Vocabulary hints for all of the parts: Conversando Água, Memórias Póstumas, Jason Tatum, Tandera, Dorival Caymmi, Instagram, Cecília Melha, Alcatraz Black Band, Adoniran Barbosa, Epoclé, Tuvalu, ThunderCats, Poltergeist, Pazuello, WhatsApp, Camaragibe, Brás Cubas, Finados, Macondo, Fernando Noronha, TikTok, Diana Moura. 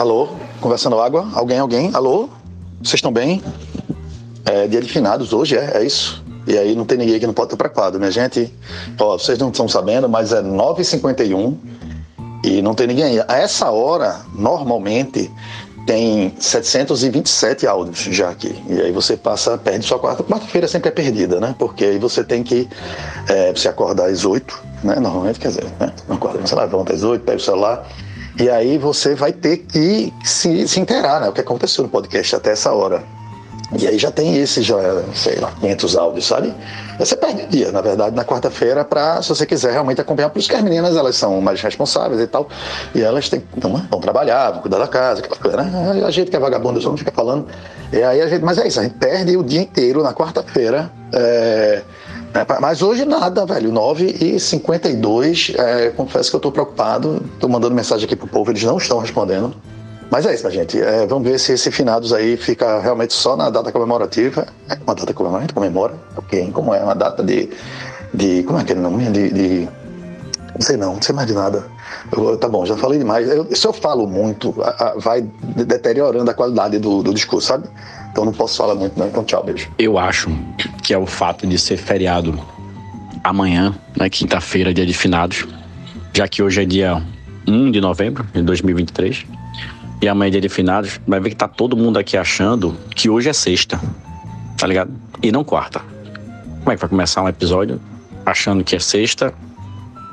Alô, Conversando Água? Alguém? Alô? Vocês estão bem? É dia de finados hoje, é isso? E aí não tem ninguém que não pode estar para quadro, minha gente. Ó, vocês não estão sabendo, mas é 9h51 e não tem ninguém aí. A essa hora, normalmente, tem 727 áudios já aqui. E aí você perde sua quarta-feira sempre é perdida, né? Porque aí você tem que você acordar às 8, né? Normalmente, quer dizer, né? Não acorda, sei lá, levanta às 8, pega o celular. E aí você vai ter que se inteirar, né? O que aconteceu no podcast até essa hora. E aí já tem esse, já, sei lá, 500 áudios, sabe? Você perde o dia, na verdade, na quarta-feira, se você quiser realmente acompanhar, por isso que as meninas, elas são mais responsáveis e tal, e elas vão trabalhar, vão cuidar da casa, aquela coisa, né? A gente que é vagabundo, só não fica falando. E aí mas é isso, a gente perde o dia inteiro na quarta-feira, mas hoje nada, velho, 9h52, confesso que eu tô preocupado, tô mandando mensagem aqui pro povo, eles não estão respondendo. Mas é isso, minha gente. Vamos ver se esse finados aí fica realmente só na data comemorativa. É uma data comemorativa, comemora. Ok, como é uma data de como é aquele nome? Não sei mais de nada. Tá bom, já falei demais. Se eu falo muito, vai deteriorando a qualidade do discurso, sabe? Então não posso falar muito, não. Então tchau, beijo. Eu acho que é o fato de ser feriado amanhã, né, quinta-feira, dia de finados, já que hoje é dia 1 de novembro de 2023. E amanhã dia de finados, vai ver que tá todo mundo aqui achando que hoje é sexta, tá ligado? E não quarta. Como é que vai começar um episódio achando que é sexta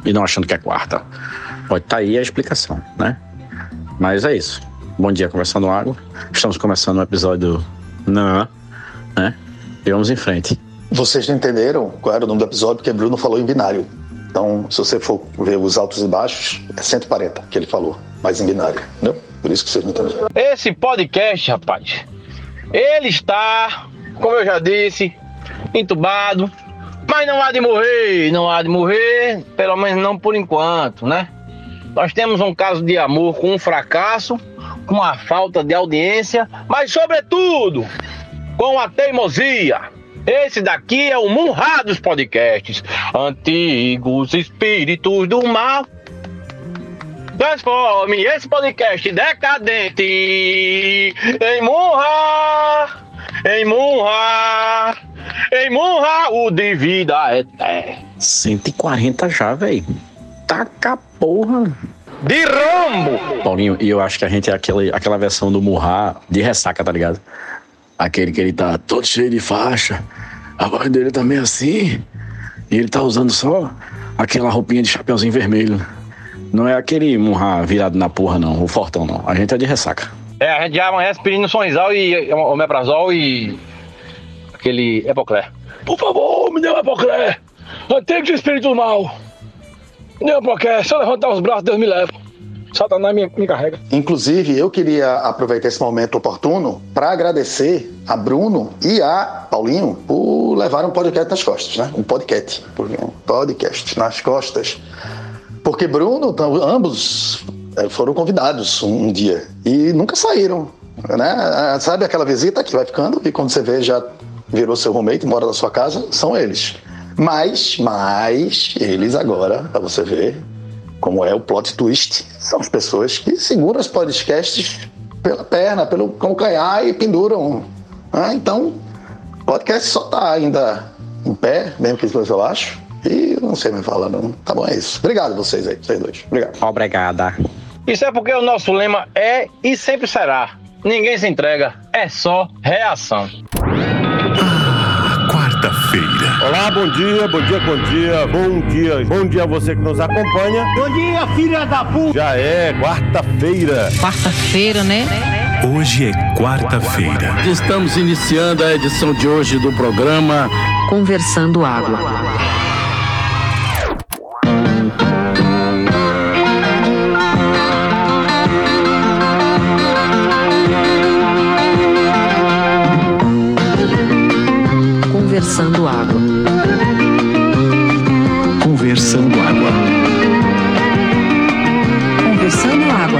e não achando que é quarta? Pode estar aí a explicação, né? Mas é isso. Bom dia, Conversando Água. Estamos começando um episódio... Não, né? E vamos em frente. Vocês não entenderam qual era o nome do episódio porque Bruno falou em binário. Então, se você for ver os altos e baixos, é 140 que ele falou, mas em binário, entendeu? Por isso que vocês não estão vendo. Esse podcast, rapaz, ele está, como eu já disse, entubado, mas não há de morrer, pelo menos não por enquanto, né? Nós temos um caso de amor com um fracasso, com a falta de audiência, mas sobretudo com a teimosia. Esse daqui é o Mumm-Ra dos podcasts. Antigos espíritos do mal, transforme esse podcast decadente em Mumm-Ra, em Mumm-Ra, em Mumm-Ra, o de vida eterna. 140 já, velho. Taca porra. De rombo. Paulinho, e eu acho que a gente é aquela versão do Mumm-Ra de ressaca, tá ligado? Aquele que ele tá todo cheio de faixa, a voz dele tá meio assim, e ele tá usando só aquela roupinha de chapeuzinho vermelho. Não é aquele Mumm-Ra virado na porra, não, o fortão, não. A gente é de ressaca. A gente já amanhece pedindo Sonrisal e Omeprazol e aquele Epoclé. Por favor, me dê um Epoclé. Antigo espírito do mal. Me dê um Epoclé, se eu levantar os braços, Deus me leva. Satanás me carrega. Inclusive, eu queria aproveitar esse momento oportuno para agradecer a Bruno e a Paulinho por levar um podcast nas costas, né? Um podcast nas costas. Porque Bruno, ambos foram convidados um dia e nunca saíram, né? Sabe aquela visita que vai ficando e quando você vê já virou seu roommate, mora na sua casa, são eles. Mas eles agora, para você ver como é o plot twist, são as pessoas que seguram os podcasts pela perna, pelo calcanhar e penduram. Então, o podcast só tá ainda em pé, mesmo que eu acho. E não sei me falar, não. Tá bom, é isso. Obrigado vocês aí, vocês dois. Obrigado. Obrigada. Isso é porque o nosso lema é e sempre será. Ninguém se entrega, é só reação. Quarta-feira. Olá, bom dia. Bom dia a você que nos acompanha. Bom dia, filha da puta. Já é quarta-feira. Quarta-feira, né? Hoje é quarta-feira. Estamos iniciando a edição de hoje do programa Conversando Água. Conversando água.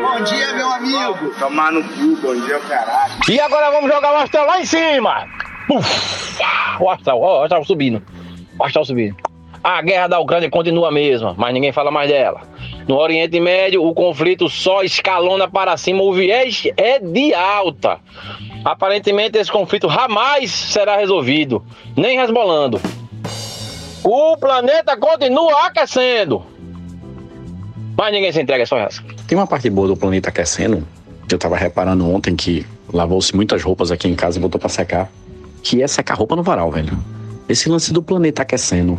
Bom dia, meu amigo. Tomar no cu, bom dia, caralho. E agora vamos jogar o astral lá em cima. Puf. O astral subindo. A guerra da Ucrânia continua a mesma, mas ninguém fala mais dela. No Oriente Médio, o conflito só escalona para cima, o viés é de alta. Aparentemente, esse conflito jamais será resolvido, nem resbolando. O planeta continua aquecendo, mas ninguém se entrega, só essa. Tem uma parte boa do planeta aquecendo, que eu estava reparando ontem, que lavou-se muitas roupas aqui em casa e botou para secar, que é secar roupa no varal, velho. Esse lance do planeta aquecendo.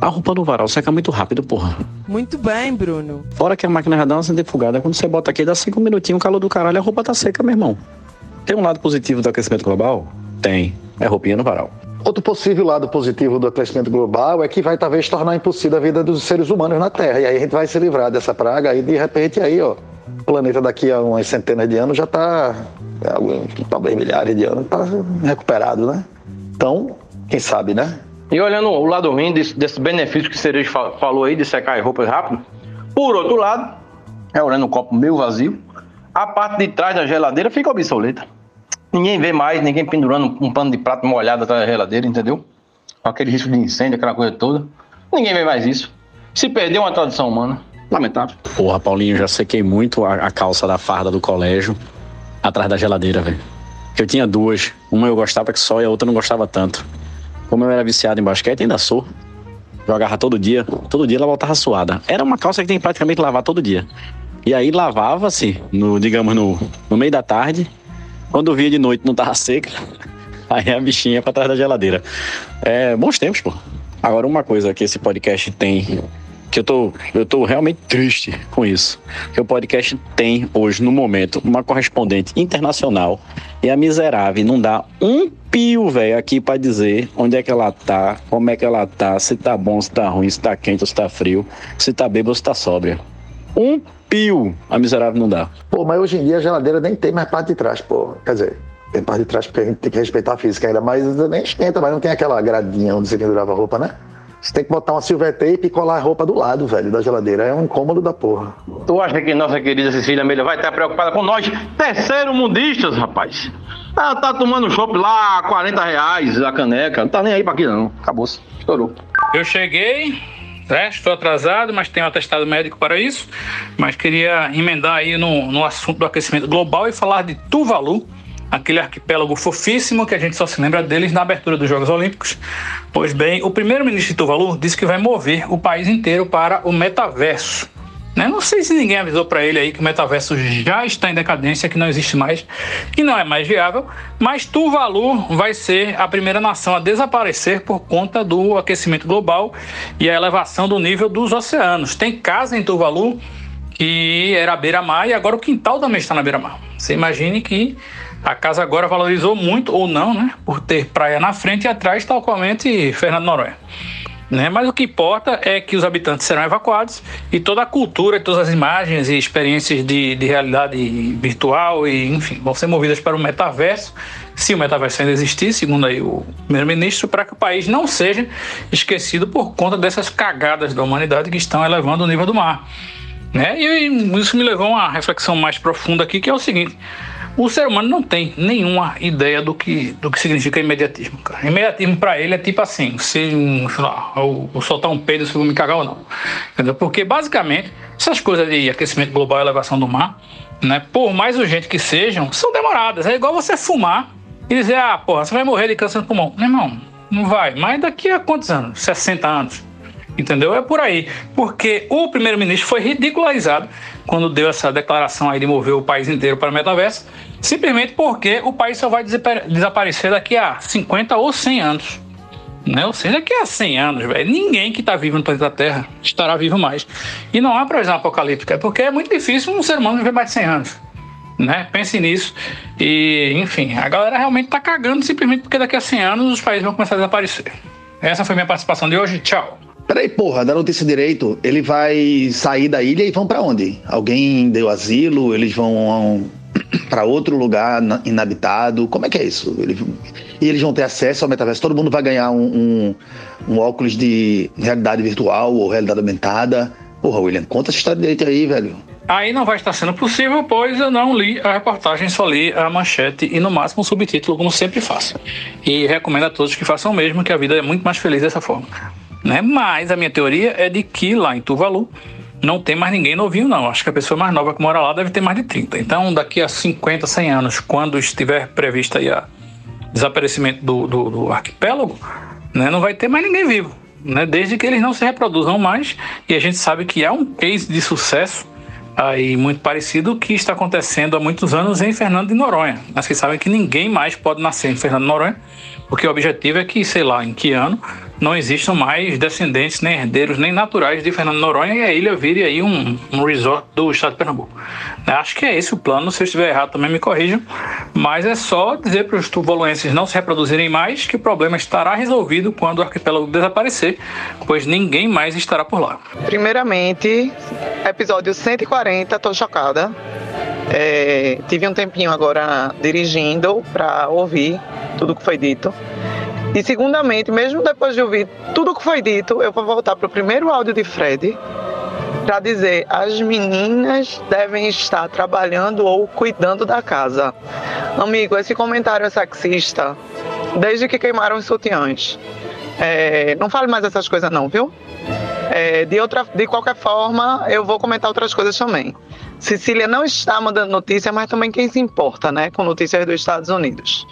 A roupa no varal seca muito rápido, porra. Muito bem, Bruno. Fora que a máquina já dá uma centrifugada. Quando você bota aqui, dá 5 minutinhos, o calor do caralho, a roupa tá seca, meu irmão. Tem um lado positivo do aquecimento global? Tem. É roupinha no varal. Outro possível lado positivo do aquecimento global é que vai talvez tornar impossível a vida dos seres humanos na Terra. E aí a gente vai se livrar dessa praga e de repente aí, ó, o planeta daqui a umas centenas de anos já tá, talvez milhares de anos, tá recuperado, né? Então, quem sabe, né? E olhando o lado ruim desse benefício que o Cerejo falou aí, de secar as roupas rápido, por outro lado, é olhando o copo meio vazio, a parte de trás da geladeira fica obsoleta. Ninguém vê mais, ninguém pendurando um pano de prato molhado atrás da geladeira, entendeu? Aquele risco de incêndio, aquela coisa toda. Ninguém vê mais isso. Se perdeu uma tradição humana, lamentável. Porra, Paulinho, já sequei muito a calça da farda do colégio atrás da geladeira, velho. Eu tinha duas. Uma eu gostava que só e a outra não gostava tanto. Como eu era viciado em basquete, ainda sou. Jogava todo dia ela voltava suada. Era uma calça que tem que praticamente lavar todo dia. E aí lavava-se, no meio da tarde. Quando eu via de noite não tava seca, aí a bichinha ia pra trás da geladeira. É, bons tempos, pô. Agora uma coisa que esse podcast tem, que eu tô realmente triste com isso, que o podcast tem hoje, no momento, uma correspondente internacional. E a miserável não dá um pio, velho, aqui pra dizer onde é que ela tá, como é que ela tá, se tá bom, se tá ruim, se tá quente ou se tá frio, se tá bêbado ou se tá sóbria. Um pio, a miserável não dá. Pô, mas hoje em dia a geladeira nem tem mais parte de trás, pô. Quer dizer, tem parte de trás porque a gente tem que respeitar a física ainda, mas nem esquenta, mas não tem aquela gradinha onde você pendurava a roupa, né? Você tem que botar uma silver tape e colar a roupa do lado, velho, da geladeira. É um incômodo da porra. Tu acha que nossa querida Cecília Melha vai estar preocupada com nós, terceiro-mundistas, rapaz? Ela tá tomando chopp lá, R$40 a caneca. Não tá nem aí pra aquilo, não. Acabou-se. Estourou. Eu cheguei, né? Estou atrasado, mas tenho atestado médico para isso. Mas queria emendar aí no assunto do aquecimento global e falar de Tuvalu. Aquele arquipélago fofíssimo que a gente só se lembra deles na abertura dos Jogos Olímpicos. Pois bem, o primeiro-ministro de Tuvalu disse que vai mover o país inteiro para o metaverso. Né? Não sei se ninguém avisou para ele aí que o metaverso já está em decadência, que não existe mais, que não é mais viável, mas Tuvalu vai ser a primeira nação a desaparecer por conta do aquecimento global e a elevação do nível dos oceanos. Tem casa em Tuvalu que era à beira-mar e agora o quintal também está na beira-mar. Você imagine que a casa agora valorizou muito, ou não, né? Por ter praia na frente e atrás, tal qualmente Fernando Noronha. Né? Mas o que importa é que os habitantes serão evacuados e toda a cultura, e todas as imagens e experiências de realidade virtual, e, enfim, vão ser movidas para o metaverso, se o metaverso ainda existir, segundo aí o primeiro-ministro, para que o país não seja esquecido por conta dessas cagadas da humanidade que estão elevando o nível do mar. Né? E isso me levou a uma reflexão mais profunda aqui, que é o seguinte: o ser humano não tem nenhuma ideia do que significa imediatismo, cara. Imediatismo pra ele é tipo assim, se eu soltar um peido, se eu vou me cagar ou não. Entendeu? Porque basicamente essas coisas de aquecimento global e elevação do mar, né, por mais urgente que sejam, são demoradas. É igual você fumar e dizer, ah, porra, você vai morrer de câncer no pulmão. Meu irmão, não vai. Mas daqui a quantos anos? 60 anos. Entendeu? É por aí. Porque o primeiro-ministro foi ridicularizado quando deu essa declaração aí de mover o país inteiro para o metaverso, simplesmente porque o país só vai desaparecer daqui a 50 ou 100 anos. Né? Ou seja, daqui a 100 anos, velho, ninguém que está vivo no planeta Terra estará vivo mais. E não há previsão apocalíptica, porque é muito difícil um ser humano viver mais de 100 anos. Né? Pense nisso. E, enfim, a galera realmente está cagando simplesmente porque daqui a 100 anos os países vão começar a desaparecer. Essa foi minha participação de hoje. Tchau. Peraí, porra, da notícia direito, ele vai sair da ilha e vão pra onde? Alguém deu asilo, eles vão pra outro lugar inabitado, como é que é isso? E eles vão ter acesso ao metaverso, todo mundo vai ganhar um óculos de realidade virtual ou realidade aumentada. Porra, William, conta essa história direito aí, velho. Aí não vai estar sendo possível, pois eu não li a reportagem, só li a manchete e no máximo um subtítulo, como sempre faço. E recomendo a todos que façam o mesmo, que a vida é muito mais feliz dessa forma. né? Mas a minha teoria é de que lá em Tuvalu não tem mais ninguém novinho, não. Acho que a pessoa mais nova que mora lá deve ter mais de 30. Então, daqui a 50, 100 anos, quando estiver previsto aí o desaparecimento do arquipélago, né, não vai ter mais ninguém vivo, né, desde que eles não se reproduzam mais. E a gente sabe que há um case de sucesso aí muito parecido que está acontecendo há muitos anos em Fernando de Noronha. Mas vocês sabem que ninguém mais pode nascer em Fernando de Noronha, porque o objetivo é que, sei lá, em que ano não existam mais descendentes, nem herdeiros, nem naturais de Fernando de Noronha, e a ilha vire aí um resort do estado de Pernambuco. Acho que é esse o plano. Se eu estiver errado também me corrijam, mas é só dizer para os tuvaluenses não se reproduzirem mais que o problema estará resolvido quando o arquipélago desaparecer, pois ninguém mais estará por lá. Primeiramente, episódio 140, tô chocada. Tive um tempinho agora dirigindo para ouvir tudo que foi dito. E segundamente, mesmo depois de ouvir tudo que foi dito, eu vou voltar para o primeiro áudio de Fred para dizer: as meninas devem estar trabalhando ou cuidando da casa. Amigo, esse comentário é sexista desde que queimaram os sutiãs. Não fale mais essas coisas não, viu? De qualquer forma, eu vou comentar outras coisas também. Cecília não está mandando notícia, mas também quem se importa, né, com notícias dos Estados Unidos.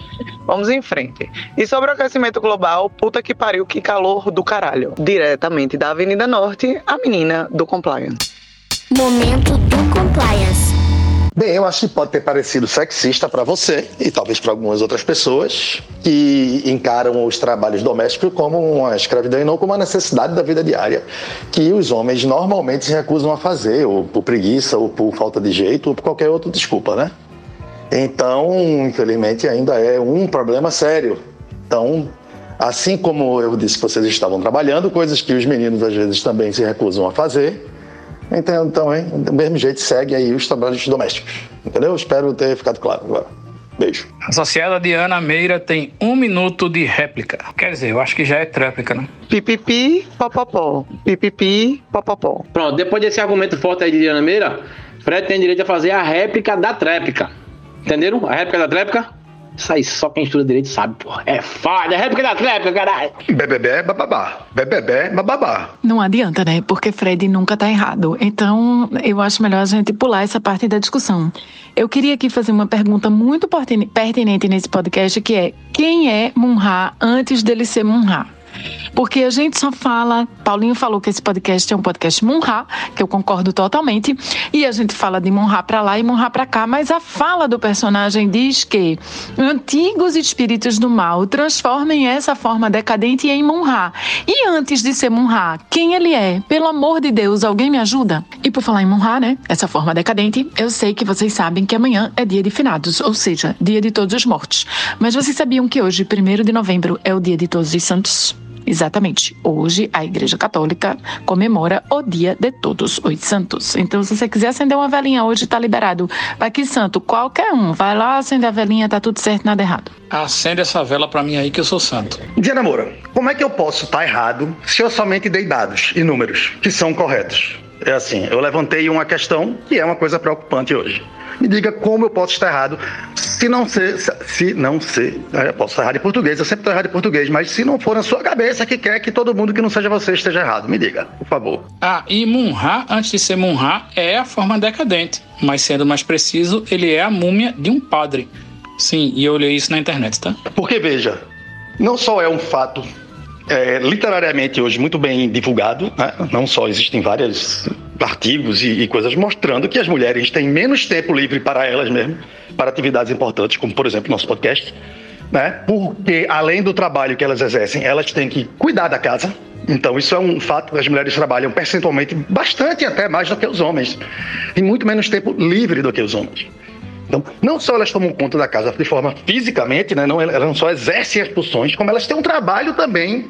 Vamos em frente. E sobre o aquecimento global, puta que pariu, que calor do caralho. Diretamente da Avenida Norte, a menina do Compliance. Momento do Compliance. Bem, eu acho que pode ter parecido sexista para você e talvez para algumas outras pessoas que encaram os trabalhos domésticos como uma escravidão e não como uma necessidade da vida diária que os homens normalmente se recusam a fazer, ou por preguiça, ou por falta de jeito, ou por qualquer outra desculpa, né? Então, infelizmente, ainda é um problema sério. Então, assim como eu disse que vocês estavam trabalhando, coisas que os meninos às vezes também se recusam a fazer, então, hein? Do mesmo jeito segue aí os trabalhos domésticos, entendeu? Espero ter ficado claro agora. Beijo. Associada Diana Meira tem 1 minuto de réplica. Quer dizer, eu acho que já é tréplica, né? Pipipi, popopó. Pipipi, popopó. Pronto, depois desse argumento forte aí de Diana Meira, Fred tem direito a fazer a réplica da tréplica. Entenderam? A réplica da tréplica? Isso aí só quem estuda direito sabe, porra. É foda, é réplica da tréplica, caralho. Bebebé, bababá. Bebebé, bababá. Não adianta, né? Porque Fred nunca tá errado. Então, eu acho melhor a gente pular essa parte da discussão. Eu queria aqui fazer uma pergunta muito pertinente nesse podcast, que é: quem é Mumm-Ra antes dele ser Mumm-Ra? Porque a gente só fala, Paulinho falou que esse podcast é um podcast Mumm-Ra, que eu concordo totalmente, e a gente fala de Mumm-Ra pra lá e Mumm-Ra pra cá, mas a fala do personagem diz que antigos espíritos do mal transformem essa forma decadente em Mumm-Ra. E antes de ser Mumm-Ra, quem ele é? Pelo amor de Deus, alguém me ajuda? E por falar em Mumm-Ra, né, essa forma decadente, eu sei que vocês sabem que amanhã é dia de finados, ou seja, dia de todos os mortos. Mas vocês sabiam que hoje, 1º de novembro, é o dia de todos os santos? Exatamente. Hoje, a Igreja Católica comemora o Dia de Todos os Santos. Então, se você quiser acender uma velinha hoje, tá liberado. Vai que santo, qualquer um. Vai lá, acende a velinha, tá tudo certo, nada errado. Acende essa vela pra mim aí que eu sou santo. Diana Moura, como é que eu posso estar errado se eu somente dei dados e números que são corretos? É assim, eu levantei uma questão que é uma coisa preocupante hoje. Me diga como eu posso estar errado se não ser... Eu posso estar errado em português, eu sempre estou errado em português, mas se não for na sua cabeça que quer que todo mundo que não seja você esteja errado. Me diga, por favor. Ah, e Mumm-Ra, antes de ser Mumm-Ra, é a forma decadente. Mas sendo mais preciso, ele é a múmia de um padre. Sim, e eu olhei isso na internet, tá? Porque, veja, não só é um fato... literariamente hoje muito bem divulgado, né? Não só existem vários artigos e coisas mostrando que as mulheres têm menos tempo livre para elas mesmas, para atividades importantes, como por exemplo nosso podcast, né? Porque além do trabalho que elas exercem, elas têm que cuidar da casa. Então isso é um fato, as mulheres trabalham percentualmente bastante até mais do que os homens e muito menos tempo livre do que os homens. Então, não só elas tomam conta da casa de forma fisicamente, né? Elas não só exercem as funções, como elas têm um trabalho também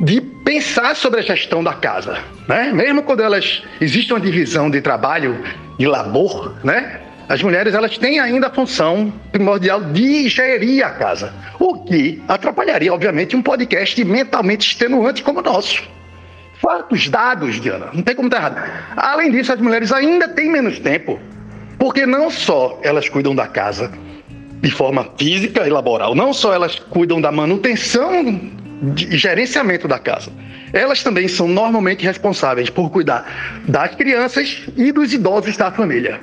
de pensar sobre a gestão da casa, né? Mesmo quando elas... existe uma divisão de trabalho, de labor, né? As mulheres, elas têm ainda a função primordial de gerir a casa, o que atrapalharia, obviamente, um podcast mentalmente extenuante como o nosso. Fatos, dados, Diana, não tem como estar errado. Além disso, as mulheres ainda têm menos tempo, porque não só elas cuidam da casa de forma física e laboral, não só elas cuidam da manutenção e gerenciamento da casa, Elas também são normalmente responsáveis por cuidar das crianças e dos idosos da família,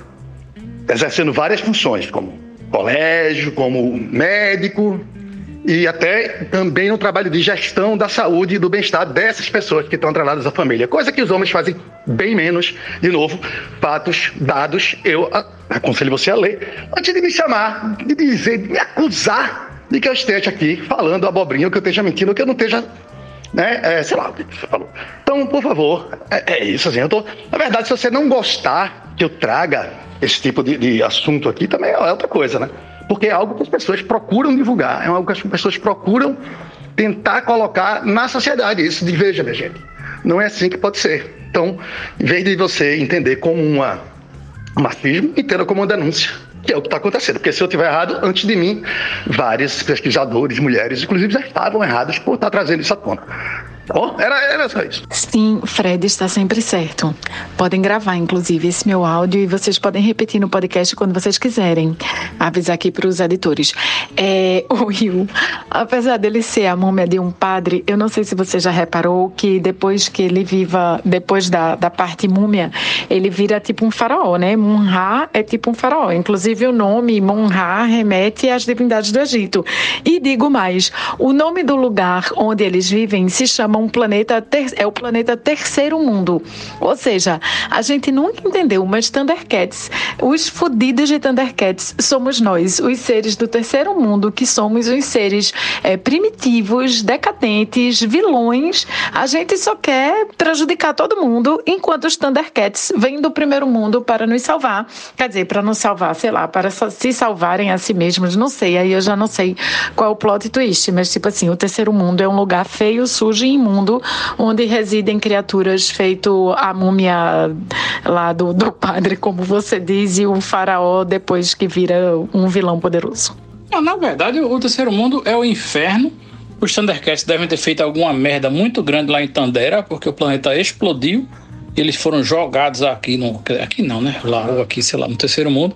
exercendo várias funções, como colégio, como médico e até também no trabalho de gestão da saúde e do bem-estar dessas pessoas que estão atreladas à família, coisa que os homens fazem bem menos. De novo, fatos, dados, eu aconselho você a ler antes de me chamar, de dizer, de me acusar de que eu esteja aqui falando abobrinha, que eu esteja mentindo, que eu não esteja... sei lá o que você falou. Então, por favor, é isso assim. Na verdade, se você não gostar que eu traga esse tipo de assunto aqui, também é outra coisa, né? Porque é algo que as pessoas procuram divulgar, é algo que as pessoas procuram tentar colocar na sociedade. Isso de, veja, minha gente, não é assim que pode ser. Então, em vez de você entender como um machismo, entenda como uma denúncia, que é o que está acontecendo. Porque se eu estiver errado, antes de mim, vários pesquisadores, mulheres, inclusive, já estavam errados por estar trazendo isso à tona. Tá bom? Era só isso. Sim, Fred está sempre certo. Podem gravar, inclusive, esse meu áudio e vocês podem repetir no podcast quando vocês quiserem. Avisar aqui para os editores. O Will, apesar dele ser a múmia de um padre, eu não sei se você já reparou que depois que ele viva, depois da parte múmia, ele vira tipo um faraó, né? Mumm-Ra é tipo um faraó. Inclusive o nome Mumm-Ra remete às divindades do Egito. E digo mais, o nome do lugar onde eles vivem se chama é o planeta Terceiro Mundo. Ou seja, a gente nunca entendeu, mas ThunderCats, os fodidos de ThunderCats, somos nós, os seres do Terceiro Mundo, que somos os seres primitivos, decadentes, vilões. A gente só quer prejudicar todo mundo, enquanto os ThunderCats vêm do Primeiro Mundo para nos salvar. Quer dizer, para nos salvar, sei lá, para se salvarem a si mesmos, não sei, aí eu já não sei qual é o plot twist, mas tipo assim, o Terceiro Mundo é um lugar feio, sujo e mundo onde residem criaturas feito a múmia lá do padre, como você diz, e o faraó depois que vira um vilão poderoso. Na verdade, o Terceiro Mundo é o inferno. Os ThunderCats devem ter feito alguma merda muito grande lá em Tandera, porque o planeta explodiu e eles foram jogados aqui, aqui não, né? Lá ou aqui, sei lá, no Terceiro Mundo.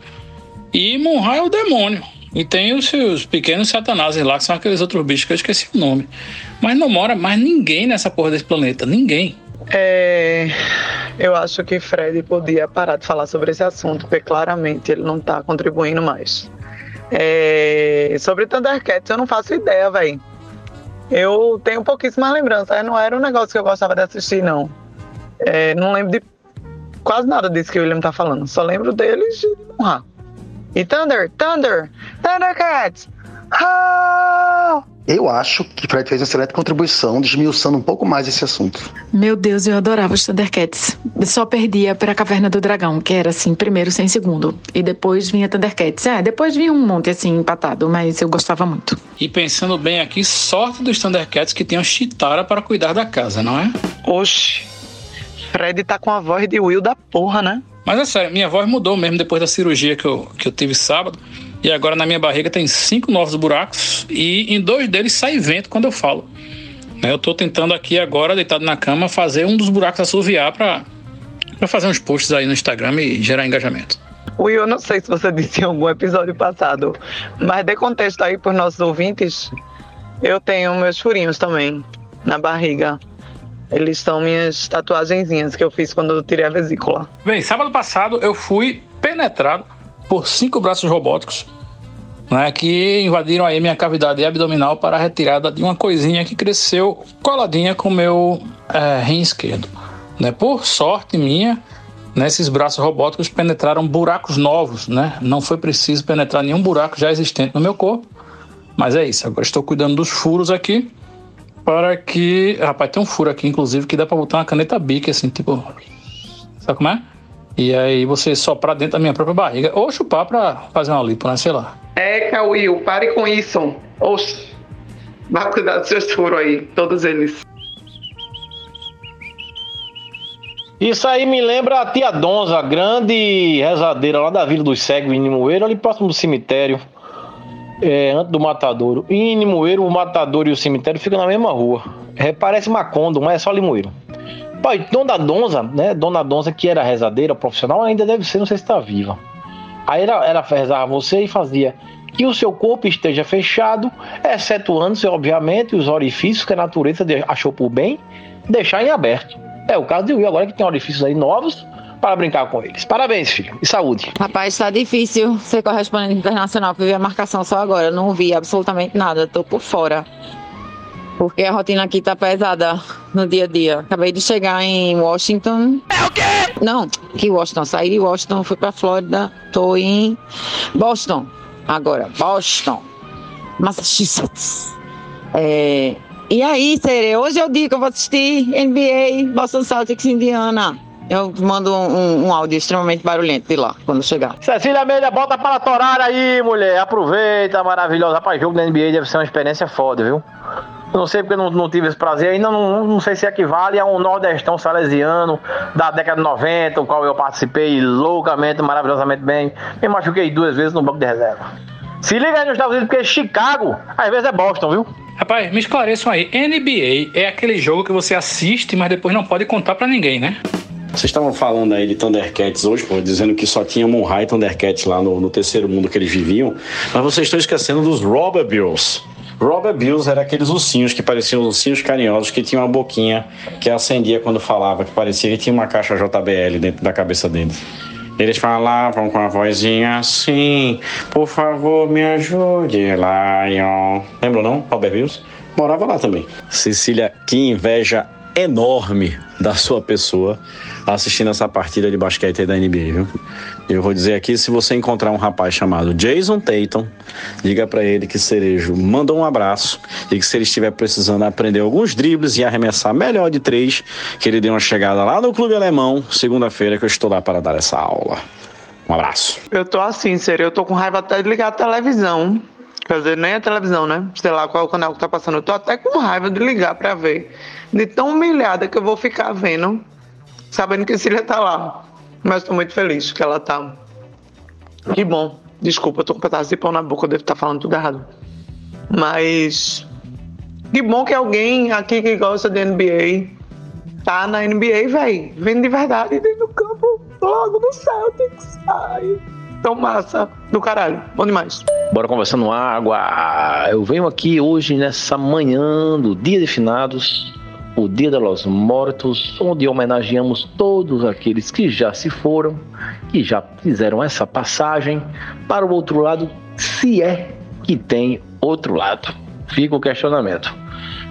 E Mumm-Ra é o demônio. E tem os seus pequenos satanases lá, que são aqueles outros bichos que eu esqueci o nome. Mas não mora mais ninguém nessa porra desse planeta. Ninguém. Eu acho que Fred podia parar de falar sobre esse assunto, porque claramente ele não tá contribuindo mais. Sobre ThunderCats, eu não faço ideia, velho. Eu tenho pouquíssimas lembranças. Não era um negócio que eu gostava de assistir, não. Não lembro de quase nada disso que o William tá falando. Só lembro deles de honrar. E ThunderCats! Oh! Eu acho que Fred fez uma excelente contribuição, desmiuçando um pouco mais esse assunto. Meu Deus, eu adorava os ThunderCats. Só perdia para a Caverna do Dragão, que era assim, primeiro sem segundo. E depois vinha ThunderCats. Depois vinha um monte assim, empatado, mas eu gostava muito. E pensando bem aqui, sorte dos ThunderCats que tinham Chitara para cuidar da casa, não é? Oxi, Fred tá com a voz de Will da porra, né? Mas é sério, minha voz mudou mesmo depois da cirurgia que eu tive sábado. E agora na minha barriga tem 5 novos buracos e em 2 deles sai vento quando eu falo. Eu tô tentando aqui agora, deitado na cama, fazer um dos buracos assoviar pra fazer uns posts aí no Instagram e gerar engajamento. Will, eu não sei se você disse em algum episódio passado, mas dê contexto aí pros nossos ouvintes. Eu tenho meus furinhos também na barriga. Eles são minhas tatuagenzinhas que eu fiz quando eu tirei a vesícula. Bem, sábado passado eu fui penetrado por 5 braços robóticos, né, que invadiram aí minha cavidade abdominal para a retirada de uma coisinha que cresceu coladinha com o meu rim esquerdo. Né. Por sorte minha, né, esses braços robóticos penetraram buracos novos. Né. Não foi preciso penetrar nenhum buraco já existente no meu corpo. Mas é isso, agora estou cuidando dos furos aqui. Para que... Rapaz, tem um furo aqui, inclusive, que dá pra botar uma caneta Bic, assim, tipo... Sabe como é? E aí você soprar dentro da minha própria barriga. Ou chupar pra fazer uma lipo, né? Sei lá. Will, pare com isso. Oxi. Vá cuidar dos seus furos aí. Todos eles. Isso aí me lembra a tia Donza, a grande rezadeira lá da Vila dos Cegos, em Nimoeiro, ali próximo do cemitério. Antes do matadouro. Em Limoeiro, o matadouro e o cemitério ficam na mesma rua. Parece Macondo, mas é só Limoeiro. Pai, Dona Donza, né? Dona Donza, que era rezadeira profissional, ainda deve ser, não sei se está viva. Aí ela rezava você e fazia que o seu corpo esteja fechado, excetuando-se, obviamente, os orifícios que a natureza achou por bem deixar em aberto. É o caso de Will agora, que tem orifícios aí novos para brincar com eles. Parabéns, filho. E saúde. Rapaz, tá difícil ser correspondente internacional, que eu vi a marcação só agora. Eu não vi absolutamente nada, tô por fora. Porque a rotina aqui tá pesada no dia a dia. Acabei de chegar em Washington. É o quê? Não, que Washington. Saí de Washington, fui pra Flórida. Tô em Boston. Agora, Boston, Massachusetts. E aí, Sere, hoje é o dia que eu vou assistir NBA, Boston Celtics, Indiana. Eu mando um áudio extremamente barulhento de lá, quando chegar. Cecília Meira, bota para torar aí, mulher. Aproveita, maravilhosa. Rapaz, jogo da NBA deve ser uma experiência foda, viu? Não sei porque eu não tive esse prazer ainda, não sei se equivale a um nordestão salesiano da década de 90, o qual eu participei loucamente, maravilhosamente bem. Me machuquei 2 vezes no banco de reserva. Se liga aí nos Estados Unidos, porque Chicago, às vezes é Boston, viu? Rapaz, me esclareçam aí. NBA é aquele jogo que você assiste, mas depois não pode contar pra ninguém, né? Vocês estavam falando aí de ThunderCats hoje, pô, dizendo que só tinha Mumm-Ra e ThunderCats lá no terceiro mundo que eles viviam, mas vocês estão esquecendo dos Robobills. Robobills eram aqueles ursinhos que pareciam ursinhos carinhosos, que tinham uma boquinha que acendia quando falava, que parecia que tinha uma caixa JBL dentro da cabeça deles. Eles falavam com a vozinha assim, por favor me ajude, Lion. Lembram não? Robobills? Morava lá também. Cecília, que inveja enorme da sua pessoa assistindo essa partida de basquete aí da NBA, viu? Eu vou dizer aqui, se você encontrar um rapaz chamado Jason Tatum, diga pra ele que Cerejo mandou um abraço e que se ele estiver precisando aprender alguns dribles e arremessar melhor de 3, que ele dê uma chegada lá no Clube Alemão, segunda-feira, que eu estou lá para dar essa aula. Um abraço. Eu tô assim, Cerejo, eu tô com raiva até de ligar a televisão. Quer dizer, nem a televisão, né? Sei lá qual é o canal que tá passando. Eu tô até com raiva de ligar pra ver. De tão humilhada que eu vou ficar vendo, sabendo que Cecília tá lá. Mas tô muito feliz que ela tá. Que bom. Desculpa, eu tô com um pedaço de pão na boca, eu devo estar falando tudo errado. Mas que bom que alguém aqui que gosta de NBA tá na NBA, véi. Vendo de verdade dentro do campo, logo do Celtics. Ai, tão massa do caralho, bom demais. Bora Conversando Água. Eu venho aqui hoje nessa manhã do dia de finados, o dia de los mortos, onde homenageamos todos aqueles que já se foram, que já fizeram essa passagem para o outro lado, se é que tem outro lado. Fica o questionamento.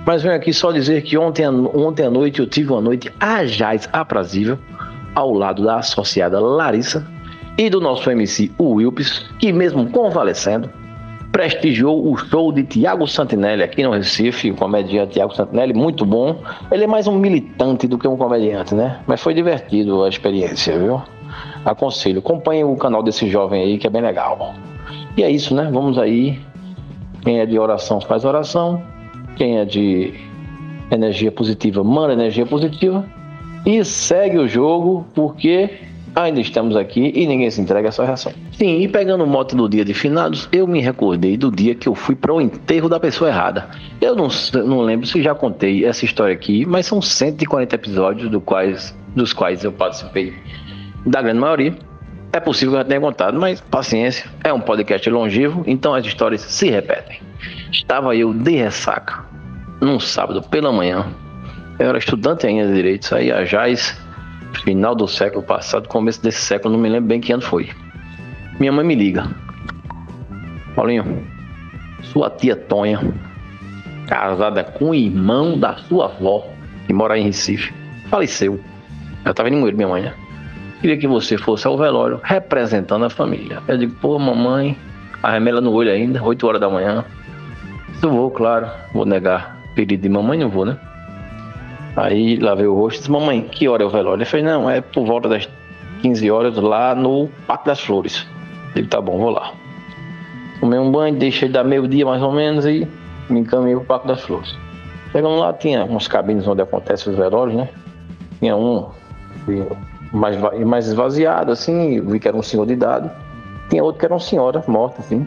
Mas venho aqui só dizer que ontem à noite eu tive uma noite ajaz aprazível ao lado da associada Larissa e do nosso MC Wilpes, que mesmo convalescendo, prestigiou o show de Tiago Santinelli aqui no Recife, o comediante Tiago Santinelli, muito bom. Ele é mais um militante do que um comediante, né? Mas foi divertido a experiência, viu? Aconselho, acompanhe o canal desse jovem aí, que é bem legal. E é isso, né? Vamos aí. Quem é de oração faz oração. Quem é de energia positiva, manda energia positiva. E segue o jogo, porque ainda estamos aqui e ninguém se entrega a sua reação. Sim, e pegando o mote do dia de finados, eu me recordei do dia que eu fui para o enterro da pessoa errada. Eu não lembro se já contei essa história aqui, mas são 140 episódios dos quais eu participei da grande maioria. É possível que eu já tenha contado, mas paciência, é um podcast longevo, então as histórias se repetem. Estava eu de ressaca num sábado pela manhã. Eu era estudante ainda de direito, saía a Jais, final do século passado, começo desse século, não me lembro bem que ano foi. Minha mãe me liga: Paulinho, sua tia Tonha, casada com o irmão da sua avó, que mora aí em Recife, faleceu. Ela estava em Moeiro, minha mãe, né? Queria que você fosse ao velório representando a família. Eu digo: pô, mamãe, a remela no olho ainda, 8 horas da manhã. Eu vou, claro, vou negar pedido de mamãe, não vou, né? Aí lavei o rosto e disse: mamãe, que hora é o velório? Ele fez: não, é por volta das 15 horas lá no Parque das Flores. Ele: tá bom, vou lá. Tomei um banho, deixei dar meio-dia mais ou menos e me encaminhei pro Parque das Flores. Chegamos lá, tinha uns cabines onde acontecem os velórios, né? Tinha um mais esvaziado, assim, vi que era um senhor de idade. Tinha outro que era uma senhora morta, assim.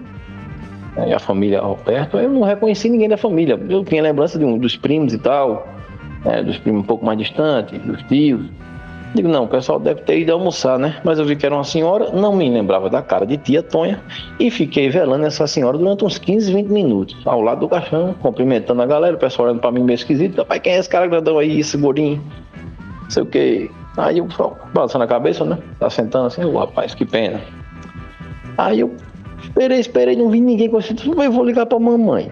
Aí a família ao perto, eu não reconheci ninguém da família. Eu tinha lembrança de um dos primos e tal, dos primos um pouco mais distantes, dos tios, Digo, não, o pessoal deve ter ido almoçar, né? Mas eu vi que era uma senhora, não me lembrava da cara de tia Tonha, e fiquei velando essa senhora durante uns 15, 20 minutos, ao lado do caixão, cumprimentando a galera, o pessoal olhando pra mim meio esquisito, rapaz, quem é esse cara grandão aí, esse gordinho? Não sei o que. Aí eu só balançando a cabeça, né? Tá sentando assim, oh, rapaz, que pena. Aí eu esperei, não vi ninguém com esse tipo, eu vou ligar pra mamãe.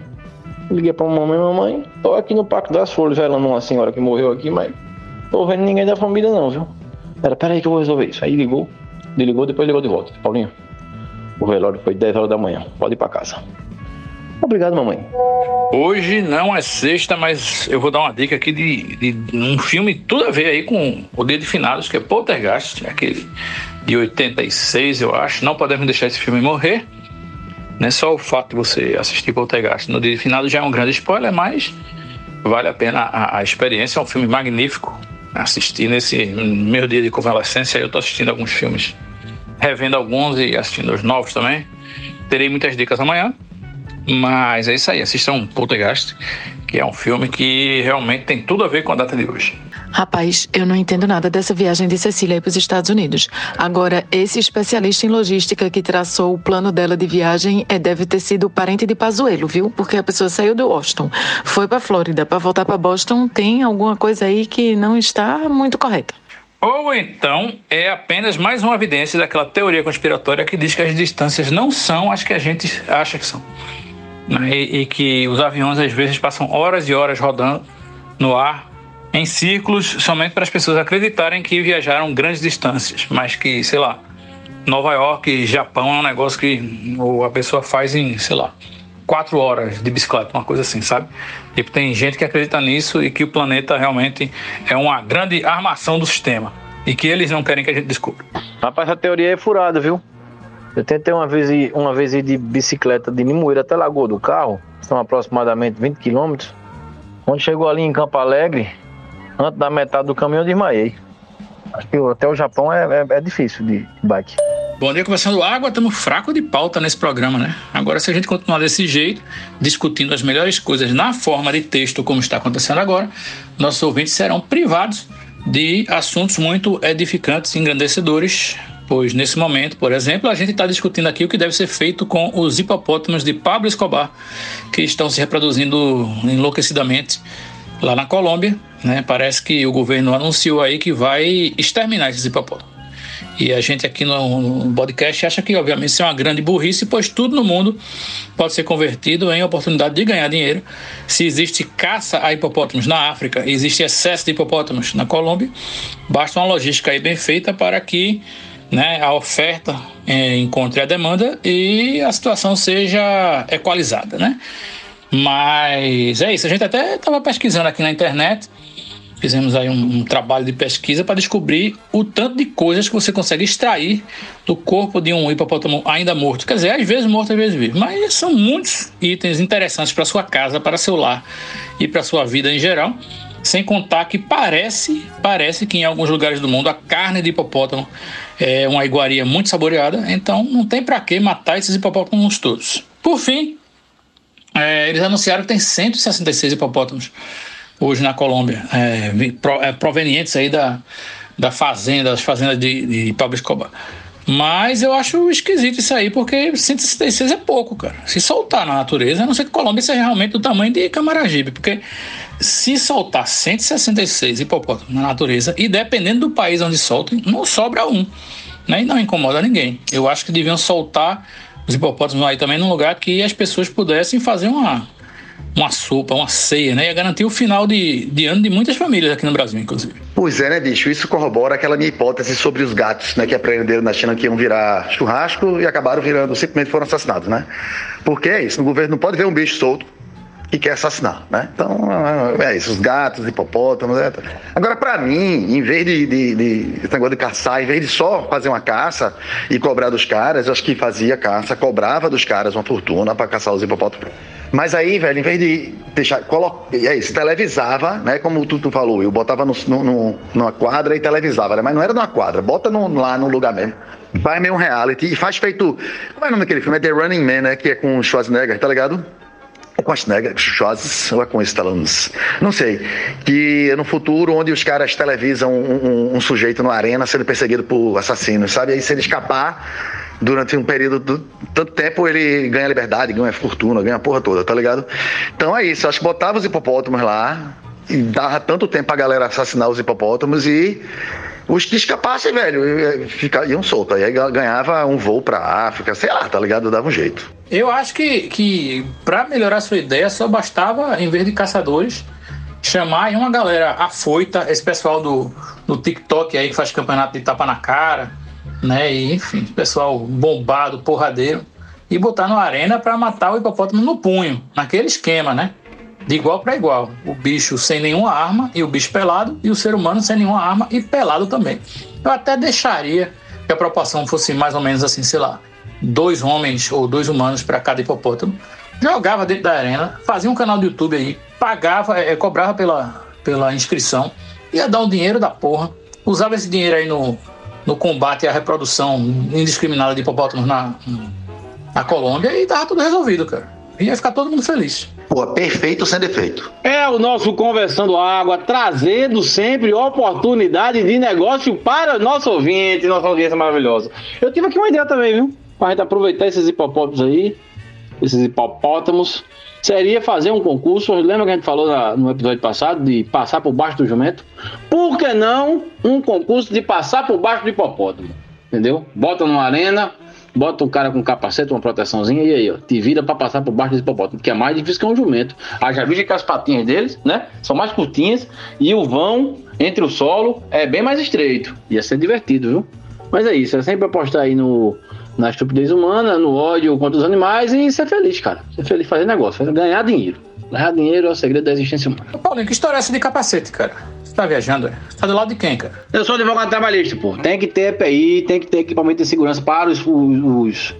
Liguei pra mamãe, tô aqui no Parque das Flores, velando uma senhora que morreu aqui, mas tô vendo ninguém da família não, viu? Pera aí que eu vou resolver isso. Aí ligou, desligou, depois ligou de volta. Paulinho, o velório foi 10 horas da manhã, pode ir pra casa. Obrigado, mamãe. Hoje não é sexta, mas eu vou dar uma dica aqui de um filme tudo a ver aí com o dia de Finados, que é Poltergeist, aquele de 86, eu acho. Não podemos deixar esse filme morrer. Né? Só o fato de você assistir Poltergeist no dia de Finados já é um grande spoiler, mas vale a pena a experiência. É um filme magnífico. Assistir nesse meu dia de convalescência, eu estou assistindo alguns filmes, revendo alguns e assistindo os novos também. Terei muitas dicas amanhã, mas é isso aí, assistam Poltergeist, que é um filme que realmente tem tudo a ver com a data de hoje. Rapaz, eu não entendo nada dessa viagem de Cecília para os Estados Unidos. Agora, esse especialista em logística que traçou o plano dela de viagem deve ter sido parente de Pazuello, viu? Porque a pessoa saiu de Washington, foi para a Flórida, para voltar para Boston, tem alguma coisa aí que não está muito correta. Ou então é apenas mais uma evidência daquela teoria conspiratória que diz que as distâncias não são as que a gente acha que são. E que os aviões às vezes passam horas e horas rodando no ar em círculos somente para as pessoas acreditarem que viajaram grandes distâncias, mas que, sei lá, Nova York e Japão é um negócio que a pessoa faz em, sei lá, 4 horas de bicicleta, uma coisa assim, sabe? Tipo, tem gente que acredita nisso e que o planeta realmente é uma grande armação do sistema e que eles não querem que a gente descubra. Rapaz, a teoria é furada, viu? Eu tentei uma vez ir de bicicleta de Limoeiro até Lagoa do Carro, são aproximadamente 20 quilômetros. Quando chegou ali em Campo Alegre, antes da metade do caminho eu desmaiei. Acho que até o Japão é difícil de bike. Bom dia, Conversando Água, estamos fraco de pauta nesse programa, né? Agora, se a gente continuar desse jeito, discutindo as melhores coisas na forma de texto, como está acontecendo agora, nossos ouvintes serão privados de assuntos muito edificantes e engrandecedores. Pois, nesse momento, por exemplo, a gente está discutindo aqui o que deve ser feito com os hipopótamos de Pablo Escobar, que estão se reproduzindo enlouquecidamente lá na Colômbia, né? Parece que o governo anunciou aí que vai exterminar esses hipopótamos. E a gente aqui no podcast acha que, obviamente, isso é uma grande burrice, pois tudo no mundo pode ser convertido em oportunidade de ganhar dinheiro. Se existe caça a hipopótamos na África, existe excesso de hipopótamos na Colômbia, basta uma logística aí bem feita para que, né, a oferta encontre a demanda e a situação seja equalizada, né? Mas é isso, a gente até estava pesquisando aqui na internet, fizemos aí um trabalho de pesquisa para descobrir o tanto de coisas que você consegue extrair do corpo de um hipopótamo ainda morto. Quer dizer, às vezes morto, às vezes vivo, mas são muitos itens interessantes para sua casa, para seu lar e para sua vida em geral. Sem contar que parece que em alguns lugares do mundo a carne de hipopótamo é uma iguaria muito saboreada, então não tem para que matar esses hipopótamos todos. Por fim, eles anunciaram que tem 166 hipopótamos hoje na Colômbia, provenientes aí das fazendas de Pablo Escobar. Mas eu acho esquisito isso aí, porque 166 é pouco, cara. Se soltar na natureza, a não ser que a Colômbia seja realmente do tamanho de Camaragibe, porque se soltar 166 hipopótamos na natureza, e dependendo do país onde soltem, não sobra um, né? E não incomoda ninguém. Eu acho que deviam soltar os hipopótamos aí também num lugar que as pessoas pudessem fazer uma sopa, uma ceia, né? Ia garantir o final de ano de muitas famílias aqui no Brasil, inclusive. Pois é, né, bicho? Isso corrobora aquela minha hipótese sobre os gatos, né? Que aprenderam na China que iam virar churrasco e acabaram virando, simplesmente foram assassinados, né? Porque é isso, o governo não pode ver um bicho solto e quer assassinar, né? Então, é isso, os gatos, hipopótamos, né? Agora, pra mim, em vez esse negócio de caçar, em vez de só fazer uma caça e cobrar dos caras, eu acho que fazia caça, cobrava dos caras uma fortuna pra caçar os hipopótamos. Mas aí, velho, em vez de deixar... é isso, televisava, né? Como tu falou, eu botava numa quadra e televisava, né? Mas não era numa quadra, bota lá num lugar mesmo. Vai meio um reality e faz feito... Como é o nome daquele filme? É The Running Man, né? Que é com o Schwarzenegger, tá ligado? com as negras, ou é com os talanos, não sei, que no futuro onde os caras televisam um sujeito na arena sendo perseguido por assassinos, sabe? Aí se ele escapar durante um período de tanto tempo, ele ganha liberdade, ganha fortuna, ganha a porra toda, tá ligado? Então é isso, acho que botava os hipopótamos lá e dava tanto tempo pra galera assassinar os hipopótamos e os que escapassem, velho, iam soltos. Aí ganhava um voo pra África, sei lá, tá ligado? Dava um jeito. Eu acho que pra melhorar sua ideia só bastava, em vez de caçadores, chamar aí uma galera afoita, esse pessoal do TikTok aí que faz campeonato de tapa na cara, né? E, enfim, pessoal bombado, porradeiro, e botar na arena pra matar o hipopótamo no punho, naquele esquema, né? De igual para igual, o bicho sem nenhuma arma e o bicho pelado, e o ser humano sem nenhuma arma e pelado também. Eu até deixaria que a proporção fosse mais ou menos assim, sei lá, 2 homens ou 2 humanos para cada hipopótamo. Jogava dentro da arena, fazia um canal do YouTube aí, pagava, cobrava pela inscrição, ia dar um dinheiro da porra, usava esse dinheiro aí no combate à reprodução indiscriminada de hipopótamos na Colômbia, e tava tudo resolvido, cara. Ia ficar todo mundo feliz. Pô, perfeito sem defeito. É o nosso Conversando Água, trazendo sempre oportunidade de negócio para o nosso ouvinte, nossa audiência maravilhosa. Eu tive aqui uma ideia também, viu? Pra gente aproveitar esses hipopótamos, seria fazer um concurso. Lembra que a gente falou no episódio passado de passar por baixo do jumento? Por que não um concurso de passar por baixo do hipopótamo? Entendeu? Bota numa arena, bota um cara com um capacete, uma proteçãozinha, e aí, ó, te vira pra passar por baixo desse hipopótamo, porque é mais difícil que um jumento. Ah, já vi que as patinhas deles, né, são mais curtinhas, e o vão entre o solo é bem mais estreito. Ia ser divertido, viu? Mas é isso, é sempre apostar aí na estupidez humana, no ódio contra os animais, e ser feliz, cara. Ser feliz, fazer negócio, ganhar dinheiro. Ganhar dinheiro é o segredo da existência humana. Paulinho, que história é essa de capacete, cara? Você tá viajando, é? Você tá do lado de quem, cara? Eu sou advogado trabalhista, pô. Tem que ter EPI, tem que ter equipamento de segurança para os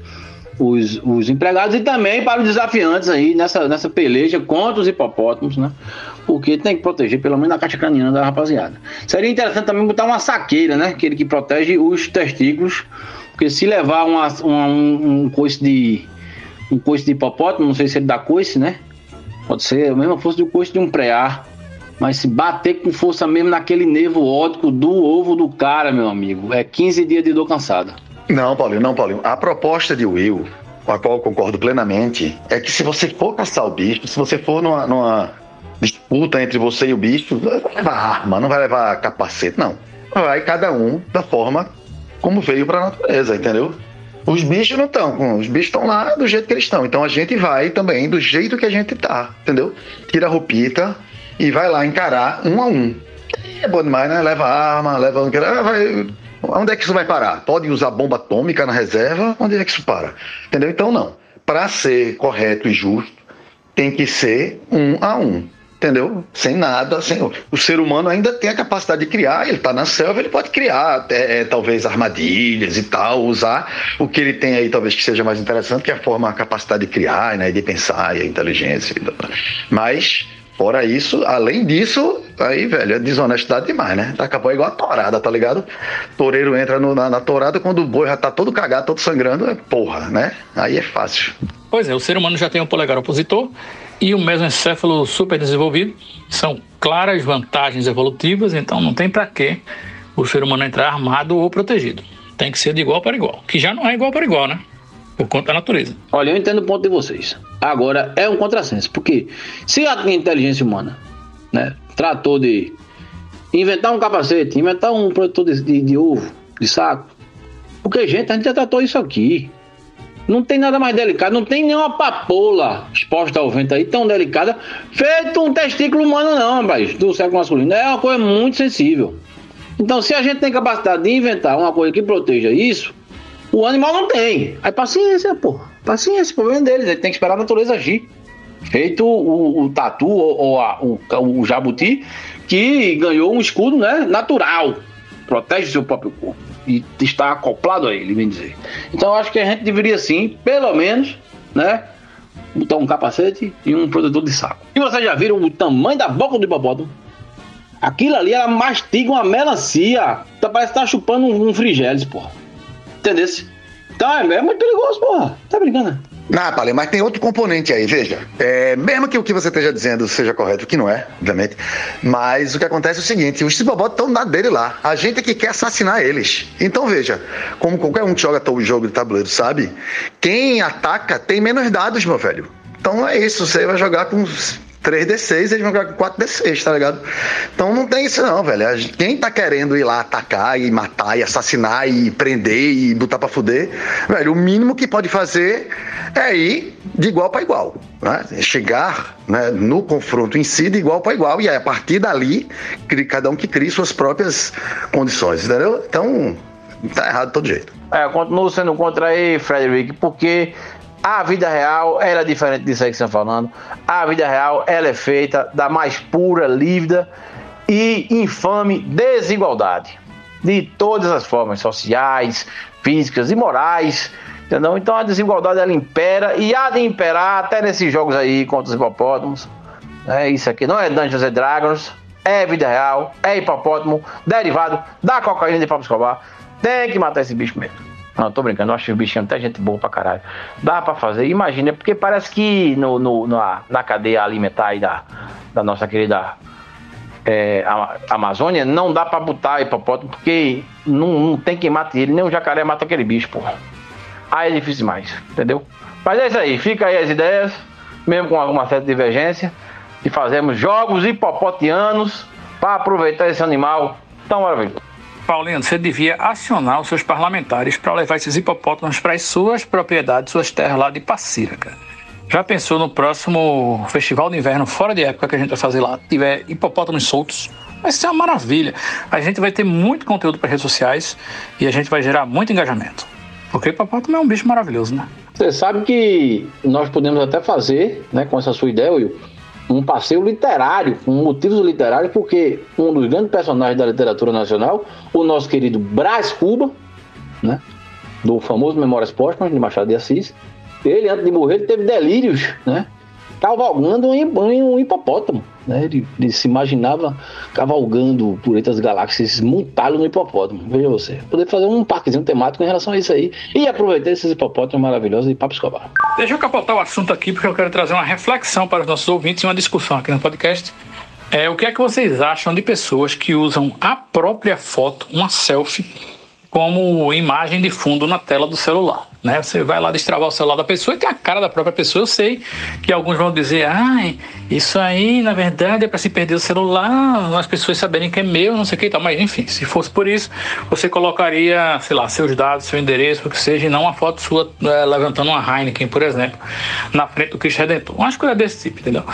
empregados e também para os desafiantes aí nessa peleja contra os hipopótamos, né? Porque tem que proteger pelo menos a caixa craniana da rapaziada. Seria interessante também botar uma saqueira, né? Aquele que protege os testículos. Porque se levar um coice de hipopótamo, não sei se ele dá coice, né? Pode ser a mesma força do coice de um preá. Mas se bater com força mesmo naquele nervo óptico do ovo do cara, meu amigo, é 15 dias de dor cansada. Não, Paulinho. A proposta de Will, com a qual eu concordo plenamente, é que se você for caçar o bicho, se você for numa disputa entre você e o bicho, não vai levar arma, não vai levar capacete, não. Vai cada um da forma como veio para a natureza, entendeu? Os bichos estão lá do jeito que eles estão, então a gente vai também do jeito que a gente tá, entendeu? Tira a roupita e vai lá encarar um a um. É bom demais, né? Leva arma, leva... Onde é que isso vai parar? Pode usar bomba atômica na reserva? Onde é que isso para? Entendeu? Então não. Para ser correto e justo, tem que ser um a um. Entendeu? Sem nada, sem... O ser humano ainda tem a capacidade de criar, ele está na selva, ele pode criar até, talvez armadilhas e tal, usar o que ele tem aí, talvez que seja mais interessante, que é a forma, a capacidade de criar, né, de pensar, e a inteligência. Mas, fora isso, além disso, aí, velho, é desonestidade demais, né? Acabou igual a tourada, tá ligado? Toureiro entra na tourada, quando o boi já tá todo cagado, todo sangrando, é porra, né? Aí é fácil. Pois é, o ser humano já tem um polegar opositor e o mesencéfalo super desenvolvido, são claras vantagens evolutivas, então não tem pra que o ser humano entrar armado ou protegido. Tem que ser de igual para igual, que já não é igual para igual, né? Por conta da natureza. Olha, eu entendo o ponto de vocês. Agora, é um contrassenso, porque se a inteligência humana, né, tratou de inventar um capacete, inventar um protetor de ovo, de saco, porque, gente, a gente já tratou isso aqui. Não tem nada mais delicado, não tem nenhuma papoula exposta ao vento aí tão delicada, feito um testículo humano não, rapaz, do sexo masculino. É uma coisa muito sensível. Então, se a gente tem capacidade de inventar uma coisa que proteja isso, o animal não tem. Aí paciência, pô. Paciência, problema deles, ele tem que esperar a natureza agir. Feito o tatu ou o jabuti, que ganhou um escudo, né, natural. Protege seu próprio corpo e está acoplado a ele, bem dizer. Então acho que a gente deveria sim, pelo menos, né, botar um capacete e um protetor de saco. E vocês já viram o tamanho da boca do hipopótamo? Aquilo ali, ela mastiga uma melancia, parece que tá chupando um frigeles, porra. Entendeu? Então é muito perigoso, porra. Tá brincando? Ah, Paulinho, mas tem outro componente aí, veja. Mesmo que o que você esteja dizendo seja correto, que não é, obviamente, mas o que acontece é o seguinte, os cibobó estão na dele lá. A gente é que quer assassinar eles. Então, veja, como qualquer um que joga o jogo de tabuleiro sabe, quem ataca tem menos dados, meu velho. Então é isso, você vai jogar com 3D6, eles vão jogar com 4D6, tá ligado? Então não tem isso não, velho. Quem tá querendo ir lá atacar e matar e assassinar e prender e botar pra fuder, velho, o mínimo que pode fazer é ir de igual pra igual, né? Chegar, né, no confronto em si de igual pra igual, e aí, a partir dali, cada um que crie suas próprias condições, entendeu? Então, tá errado de todo jeito. Eu continuo sendo contra aí, Frederick, porque... a vida real, ela é diferente disso aí que vocês estão falando. A vida real, ela é feita da mais pura, lívida e infame desigualdade. De todas as formas, sociais, físicas e morais. Entendeu? Então a desigualdade, ela impera e há de imperar até nesses jogos aí contra os hipopótamos. É isso aqui, não é Dungeons and Dragons, é vida real, é hipopótamo, derivado da cocaína de Pablo Escobar. Tem que matar esse bicho mesmo. Não, tô brincando, eu acho que o bichinho até gente boa pra caralho. Dá pra fazer, imagina, porque parece que na cadeia alimentar aí da nossa querida Amazônia, não dá pra botar hipopótamo, porque não tem quem mate ele, nem um jacaré mata aquele bicho, porra. Aí é difícil demais, entendeu? Mas é isso aí, fica aí as ideias, mesmo com alguma certa divergência, e fazemos jogos hipopotianos pra aproveitar esse animal tão maravilhoso. Paulinho, você devia acionar os seus parlamentares para levar esses hipopótamos para as suas propriedades, suas terras lá de Passira, cara. Já pensou no próximo festival de inverno, fora de época, que a gente vai fazer lá, tiver hipopótamos soltos? Vai ser uma maravilha. A gente vai ter muito conteúdo para redes sociais e a gente vai gerar muito engajamento. Porque hipopótamo é um bicho maravilhoso, né? Você sabe que nós podemos até fazer, né, com essa sua ideia, Will, um passeio literário, um motivo literário, porque um dos grandes personagens da literatura nacional, o nosso querido Brás Cubas, né, do famoso Memórias Póstumas, de Machado de Assis, ele, antes de morrer, ele teve delírios, né, cavalgando um hipopótamo, né, ele se imaginava cavalgando por entre as galáxias, montado no hipopótamo. Veja você, poder fazer um parquezinho temático em relação a isso aí e aproveitar esses hipopótamos maravilhosos de Pablo Escobar. Deixa eu capotar o assunto aqui, porque eu quero trazer uma reflexão para os nossos ouvintes e uma discussão aqui no podcast. O que é que vocês acham de pessoas que usam a própria foto, uma selfie, como imagem de fundo na tela do celular? Né? Você vai lá destravar o celular da pessoa e tem a cara da própria pessoa. Eu sei que alguns vão dizer, isso aí na verdade é para se perder o celular, as pessoas saberem que é meu, não sei o que e tal. Mas enfim, se fosse por isso, você colocaria, sei lá, seus dados, seu endereço, o que seja, e não uma foto sua levantando uma Heineken, por exemplo, na frente do Cristo Redentor. Uma coisa desse tipo, entendeu?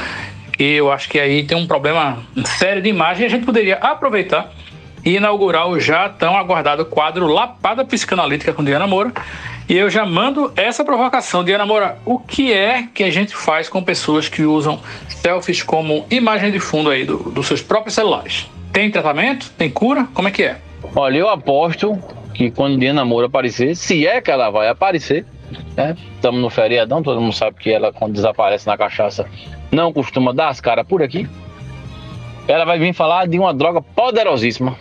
E eu acho que aí tem um problema sério de imagem e a gente poderia aproveitar e inaugurar o já tão aguardado quadro Lapada Psicanalítica com Diana Moura. E eu já mando essa provocação, Diana Moura, o que é que a gente faz com pessoas que usam selfies como imagem de fundo aí dos seus próprios celulares? Tem tratamento? Tem cura? Como é que é? Olha, eu aposto que quando Diana Moura aparecer, se é que ela vai aparecer, né? Estamos no feriadão, todo mundo sabe que ela, quando desaparece na cachaça, não costuma dar as caras por aqui. Ela vai vir falar de uma droga poderosíssima,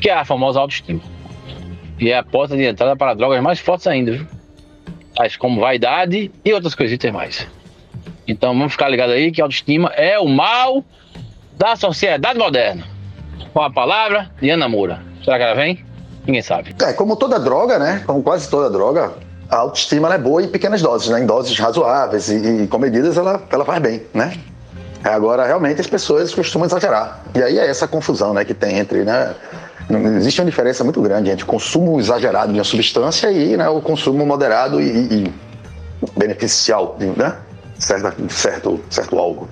que é a famosa autoestima. E é a porta de entrada para drogas mais fortes ainda, viu? Tais como vaidade e outras coisitas mais. Então vamos ficar ligados aí que a autoestima é o mal da sociedade moderna. Com a palavra de Ana Moura. Será que ela vem? Ninguém sabe. Como toda droga, né? Como quase toda droga, a autoestima ela é boa em pequenas doses, né? Em doses razoáveis e com medidas ela faz bem, né? Agora, realmente, as pessoas costumam exagerar. E aí é essa confusão, né, que tem entre, né... Existe uma diferença muito grande entre o consumo exagerado de uma substância e, né, o consumo moderado e beneficial, né, certo algo.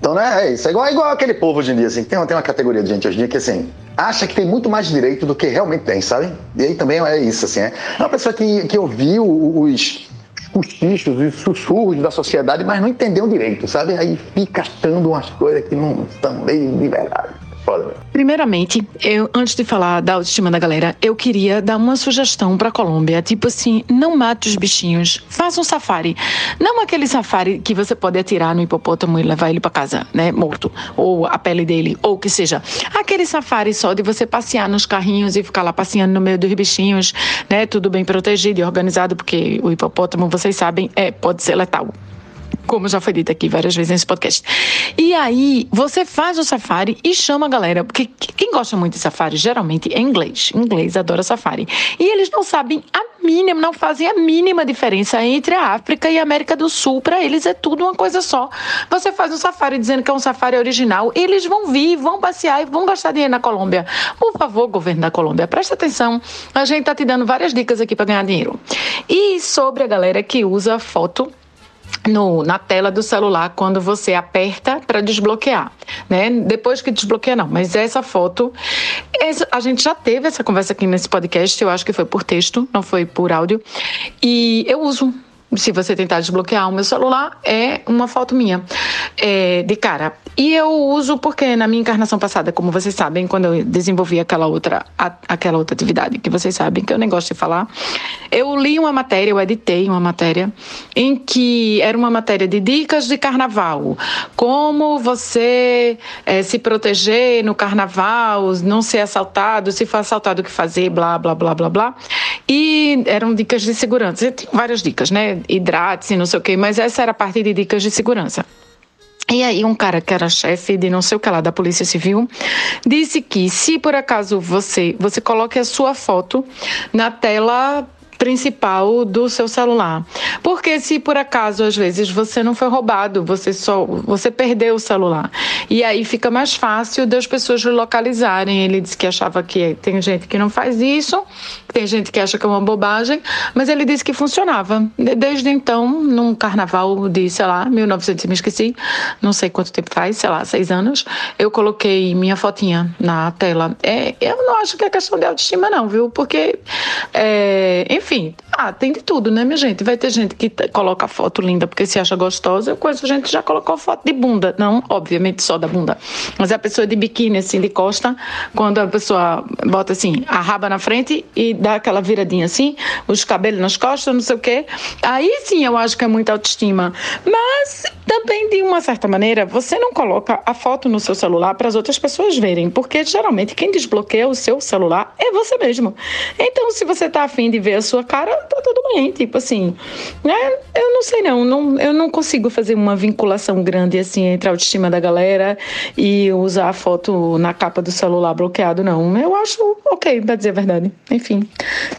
Então, né, é isso. É igual aquele povo hoje em dia, assim, tem uma categoria de gente hoje em dia que, assim, acha que tem muito mais direito do que realmente tem, sabe? E aí também é isso, assim, é uma pessoa que ouviu os cochichos e os sussurros da sociedade, mas não entendeu direito, sabe? Aí fica achando umas coisas que não estão bem liberadas. Fala, meu. Primeiramente, eu, antes de falar da autoestima da galera, eu queria dar uma sugestão pra Colômbia, tipo assim, não mate os bichinhos, faça um safari. Não aquele safari que você pode atirar no hipopótamo e levar ele pra casa, né, morto, ou a pele dele, ou o que seja. Aquele safari só de você passear nos carrinhos e ficar lá passeando no meio dos bichinhos, né, tudo bem protegido e organizado, porque o hipopótamo, vocês sabem, pode ser letal, como já foi dito aqui várias vezes nesse podcast. E aí, você faz o safari e chama a galera, porque quem gosta muito de safari, geralmente é inglês. Inglês adora safari. E eles não sabem a mínima, não fazem a mínima diferença entre a África e a América do Sul. Para eles é tudo uma coisa só. Você faz um safari dizendo que é um safari original, eles vão vir, vão passear e vão gastar dinheiro na Colômbia. Por favor, governo da Colômbia, presta atenção. A gente tá te dando várias dicas aqui para ganhar dinheiro. E sobre a galera que usa foto na tela do celular, quando você aperta para desbloquear, né? Depois que desbloqueia, não, mas essa foto, a gente já teve essa conversa aqui nesse podcast, eu acho que foi por texto, não foi por áudio, e eu uso. Se você tentar desbloquear o meu celular, é uma foto minha, de cara. E eu uso porque na minha encarnação passada, como vocês sabem, quando eu desenvolvi aquela outra atividade, que vocês sabem que eu nem gosto de falar, eu li uma matéria, eu editei uma matéria, em que era uma matéria de dicas de carnaval. Como você se proteger no carnaval, não ser assaltado, se for assaltado, o que fazer, blá, blá, blá, blá, blá. E eram dicas de segurança. Eu tenho várias dicas, né? Hidrate-se, não sei o que, mas essa era a parte de dicas de segurança. E aí um cara que era chefe de não sei o que lá da Polícia Civil disse que se por acaso você coloque a sua foto na tela principal do seu celular, porque se por acaso às vezes você não foi roubado, você perdeu o celular, e aí fica mais fácil das pessoas localizarem. Ele disse que achava que tem gente que não faz isso, tem gente que acha que é uma bobagem, mas ele disse que funcionava. Desde então, num carnaval de, sei lá, 1900, me esqueci, não sei quanto tempo faz, sei lá, 6 anos, eu coloquei minha fotinha na tela. Eu não acho que é questão de autoestima não, viu, porque enfim, tem de tudo, né, minha gente? Vai ter gente que coloca foto linda porque se acha gostosa. Eu conheço gente que já colocou foto de bunda. Não, obviamente, só da bunda. Mas a pessoa de biquíni, assim, de costa, quando a pessoa bota, assim, a raba na frente e dá aquela viradinha, assim, os cabelos nas costas, não sei o quê. Aí, sim, eu acho que é muita autoestima. Mas, também, de uma certa maneira, você não coloca a foto no seu celular para as outras pessoas verem. Porque, geralmente, quem desbloqueia o seu celular é você mesmo. Então, se você tá afim de ver a sua cara, tá tudo bem, tipo assim, né? Eu não sei não, eu não consigo fazer uma vinculação grande assim entre a autoestima da galera e usar a foto na capa do celular bloqueado, não. Eu acho ok, pra dizer a verdade. Enfim,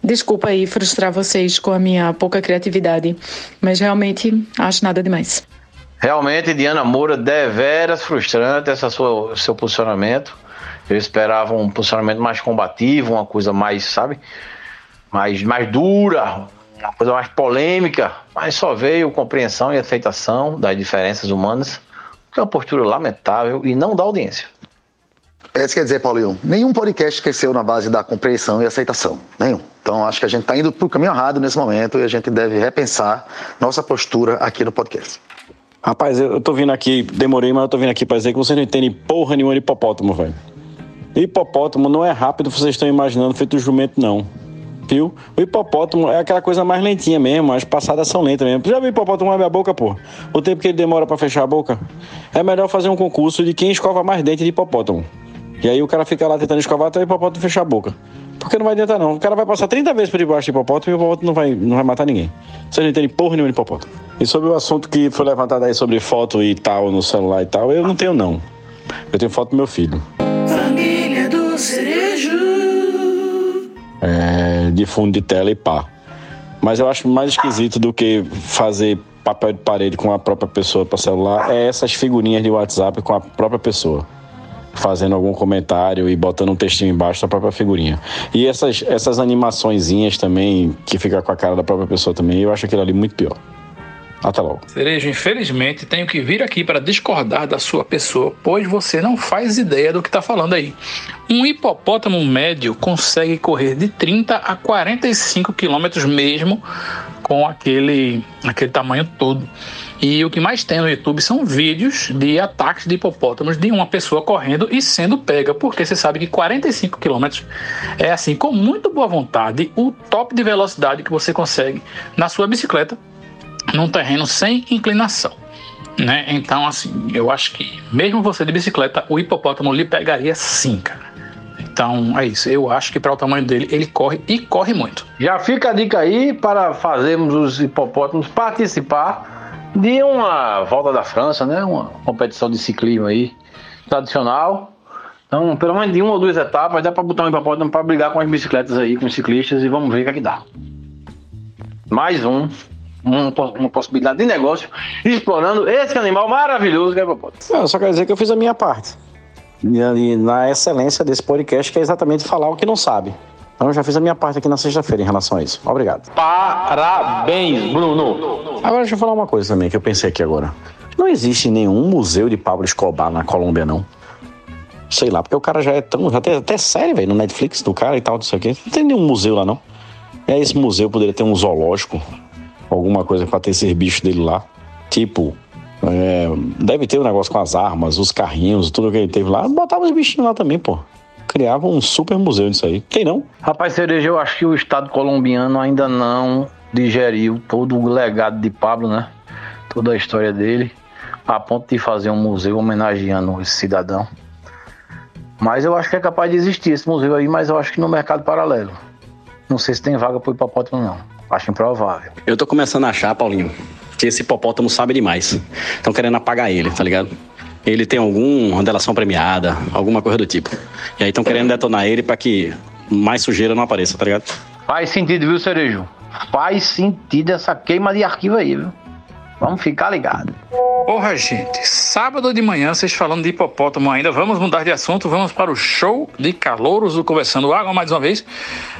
desculpa aí frustrar vocês com a minha pouca criatividade, mas realmente acho nada demais. Realmente, Diana Moura, deveras frustrante seu posicionamento. Eu esperava um posicionamento mais combativo, uma coisa mais, sabe? Mais dura, uma coisa mais polêmica, mas só veio compreensão e aceitação das diferenças humanas, que é uma postura lamentável e não dá audiência. Isso quer dizer, Paulinho, nenhum podcast cresceu na base da compreensão e aceitação, nenhum. Então acho que a gente está indo para o caminho errado nesse momento e a gente deve repensar nossa postura aqui no podcast. Rapaz, eu tô vindo aqui, demorei, mas eu tô vindo aqui para dizer que vocês não entendem porra nenhuma de hipopótamo, velho. Hipopótamo não é rápido, vocês estão imaginando, feito jumento, não. Viu? O hipopótamo é aquela coisa mais lentinha mesmo, as passadas são lentas mesmo. Já viu o hipopótamo abrir a boca, pô? O tempo que ele demora pra fechar a boca? É melhor fazer um concurso de quem escova mais dente de hipopótamo. E aí o cara fica lá tentando escovar até o hipopótamo fechar a boca. Porque não vai adiantar não. O cara vai passar 30 vezes por debaixo do hipopótamo e o hipopótamo não vai matar ninguém. Vocês não entendem porra nenhuma de hipopótamo. E sobre o assunto que foi levantado aí sobre foto e tal, no celular e tal, eu não tenho não. Eu tenho foto do meu filho. Família do Cerejo. De fundo de tela e pá. Mas eu acho mais esquisito do que fazer papel de parede com a própria pessoa para celular é essas figurinhas de WhatsApp com a própria pessoa fazendo algum comentário e botando um textinho embaixo da própria figurinha. E essas animaçõezinhas também que fica com a cara da própria pessoa também, eu acho aquilo ali muito pior. Até logo. Cerejo, infelizmente tenho que vir aqui para discordar da sua pessoa, pois você não faz ideia do que está falando aí. Um hipopótamo médio consegue correr de 30 a 45 km mesmo com aquele tamanho todo. E o que mais tem no YouTube são vídeos de ataques de hipopótamos de uma pessoa correndo e sendo pega, porque você sabe que 45 km é assim, com muito boa vontade, o top de velocidade que você consegue na sua bicicleta num terreno sem inclinação, né? Então, assim, eu acho que mesmo você de bicicleta, o hipopótamo lhe pegaria sim, cara. Então, é isso. Eu acho que para o tamanho dele, ele corre e corre muito. Já fica a dica aí para fazermos os hipopótamos participar de uma volta da França, né? Uma competição de ciclismo aí, tradicional. Então, pelo menos de uma ou duas etapas, dá para botar um hipopótamo para brigar com as bicicletas aí, com os ciclistas, e vamos ver o que é que dá. Mais uma possibilidade de negócio, explorando esse animal maravilhoso que é o hipopótamo. Eu só quero dizer que eu fiz a minha parte. E na excelência desse podcast, que é exatamente falar o que não sabe. Então eu já fiz a minha parte aqui na sexta-feira em relação a isso. Obrigado. Parabéns, Bruno. Agora deixa eu falar uma coisa também que eu pensei aqui agora. Não existe nenhum museu de Pablo Escobar na Colômbia, não. Sei lá, porque o cara já é tão... Já tem até série, velho, no Netflix do cara e tal, não sei o quê. Não tem nenhum museu lá, não. E aí esse museu poderia ter um zoológico, alguma coisa pra ter esses bichos dele lá. Tipo... deve ter um negócio com as armas, os carrinhos, tudo que ele teve lá. Botava os bichinhos lá também, pô. Criava um super museu disso aí. Quem não? Rapaz, Cereja, eu acho que o Estado colombiano ainda não digeriu todo o legado de Pablo, né? Toda a história dele, a ponto de fazer um museu homenageando esse cidadão. Mas eu acho que é capaz de existir esse museu aí, mas eu acho que no mercado paralelo. Não sei se tem vaga pro hipopótamo, não. Acho improvável. Eu tô começando a achar, Paulinho, que esse hipopótamo sabe demais. Estão querendo apagar ele, tá ligado? Ele tem alguma delação premiada, alguma coisa do tipo. E aí estão querendo detonar ele pra que mais sujeira não apareça, tá ligado? Faz sentido, viu, Cerejo? Faz sentido essa queima de arquivo aí, viu? Vamos ficar ligados. Porra, gente, sábado de manhã, vocês falando de hipopótamo ainda. Vamos mudar de assunto, vamos para o show de calouros do Conversando Água mais uma vez.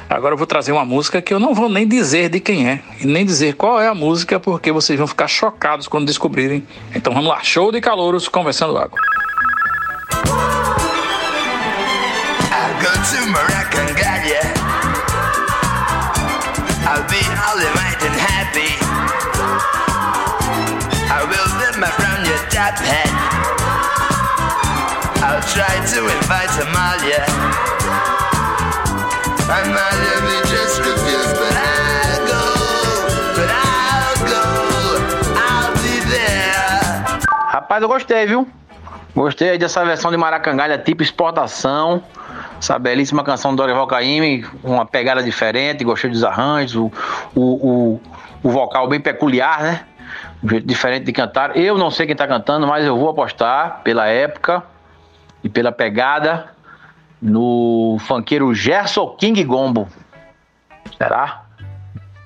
Agora eu vou trazer uma música que eu não vou nem dizer de quem é, e nem dizer qual é a música, porque vocês vão ficar chocados quando descobrirem. Então vamos lá, show de calouros, Conversando Água. I'll go to Maracangalha. I'll be all right and happy. I will live my brown your top hat. I'll try to invite Amalia. Amalia may just refuse, but I'll go. But I'll go. I'll be there. Rapaz, eu gostei, viu? Gostei dessa versão de Maracangalha, tipo exportação. Essa belíssima canção do Dorival Caymmi, uma pegada diferente. Gostei dos arranjos, o vocal bem peculiar, né? Um jeito diferente de cantar. Eu não sei quem tá cantando, mas eu vou apostar pela época e pela pegada no funkeiro Gerson King Gombo. Será?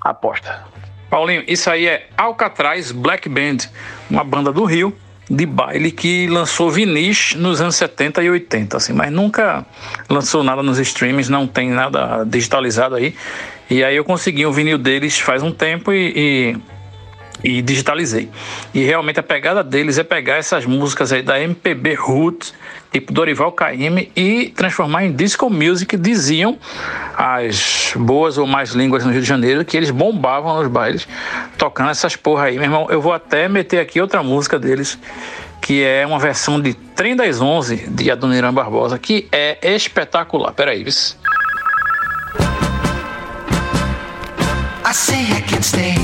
Aposta. Paulinho, isso aí é Alcatraz Black Band, uma banda do Rio de baile que lançou vinis nos anos 70 e 80, assim, mas nunca lançou nada nos streamings, não tem nada digitalizado aí. E aí eu consegui um vinil deles faz um tempo e digitalizei. E realmente a pegada deles é pegar essas músicas aí da MPB Roots, tipo Dorival Caymmi, e transformar em disco music, diziam as boas ou mais línguas no Rio de Janeiro, que eles bombavam nos bailes, tocando essas porra aí. Meu irmão, eu vou até meter aqui outra música deles, que é uma versão de Trem das Onze, de Adoniran Barbosa, que é espetacular. Peraí, Viz. I say I can stay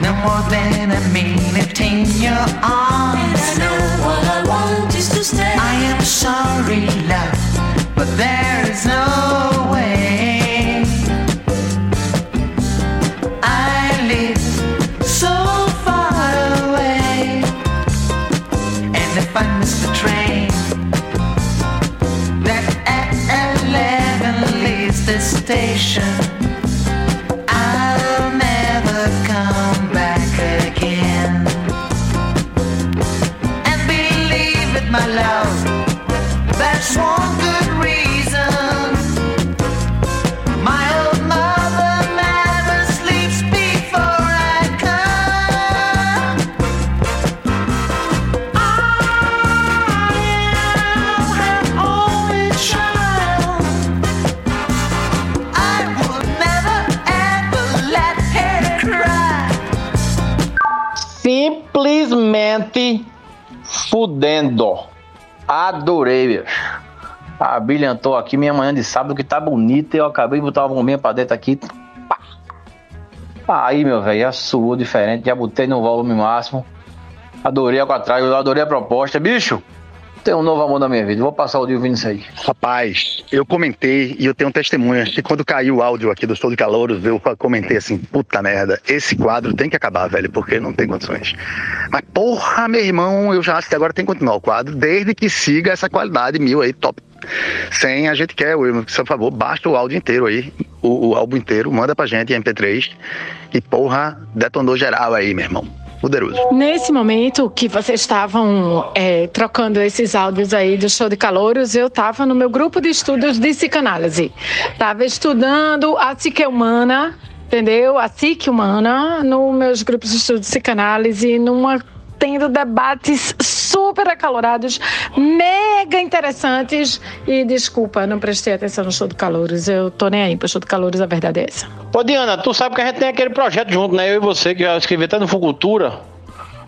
no more than a minute in your arms. And I know all I want is to stay. I am sorry, love, but there is no way. I live so far away, and if I miss the train that at 11 leaves the station, Gente, fudendo. Adorei, bicho. Abrilhantou aqui minha manhã de sábado, que tá bonita. E eu acabei de botar uma bombinha pra dentro aqui. Pá. Aí, meu velho, já suou diferente. Já botei no volume máximo. Adorei a Alcatraz, adorei a proposta. Bicho, tem um novo amor na minha vida. Vou passar o dia ouvindo isso aí. Rapaz, eu comentei e eu tenho testemunhas que quando caiu o áudio aqui do Show de Calouros, eu comentei assim, puta merda, esse quadro tem que acabar, velho, porque não tem condições. Mas porra, meu irmão, eu já acho que agora tem que continuar o quadro, desde que siga essa qualidade mil aí, top. Sem a gente quer, Will, por favor, basta o áudio inteiro aí, o álbum inteiro, manda pra gente em MP3 e porra, detonou geral aí, meu irmão. Poderoso. Nesse momento que vocês estavam trocando esses áudios aí do Show de Calouros, eu estava no meu grupo de estudos de psicanálise. Estava estudando a psique humana, entendeu? A psique humana, nos meus grupos de estudos de psicanálise, tendo debates super acalorados, mega interessantes. E desculpa, não prestei atenção no Show de Calouros. Eu tô nem aí pro Show de Calouros, a verdade é essa. Ô Diana, tu sabe que a gente tem aquele projeto junto, né? Eu e você, que eu escrevi até no Funcultura,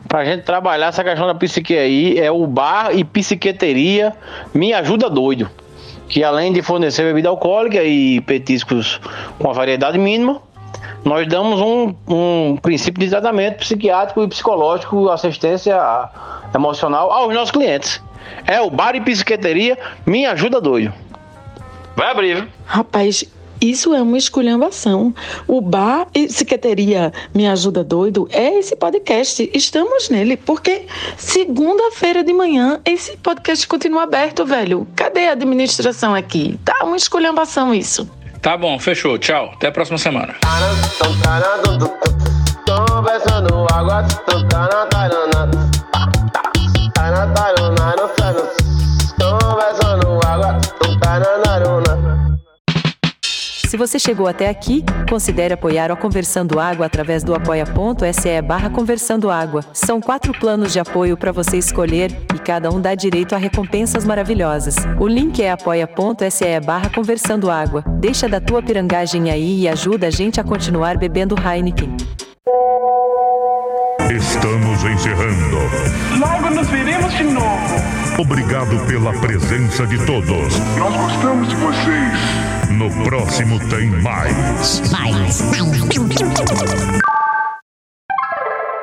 pra gente trabalhar essa questão da psique aí. É o bar e psiqueteria Me Ajuda Doido, que além de fornecer bebida alcoólica e petiscos com a variedade mínima, nós damos um princípio de tratamento psiquiátrico e psicológico, assistência emocional aos nossos clientes. É o bar e psiqueteria Me Ajuda Doido. Vai abrir, viu? Rapaz, isso é uma esculhambação. O bar e psiqueteria Me Ajuda Doido é esse podcast. Estamos nele, porque segunda-feira de manhã esse podcast continua aberto, velho. Cadê a administração aqui? Tá uma esculhambação isso. Tá bom, fechou. Tchau. Até a próxima semana. Conversando Água. Se você chegou até aqui, considere apoiar o Conversando Água através do apoia.se/Conversando Água. São 4 planos de apoio para você escolher, e cada um dá direito a recompensas maravilhosas. O link é apoia.se/Conversando Água. Deixa da tua pirangagem aí e ajuda a gente a continuar bebendo Heineken. Estamos encerrando. Logo nos veremos de novo. Obrigado pela presença de todos. Nós gostamos de vocês. No próximo tem mais.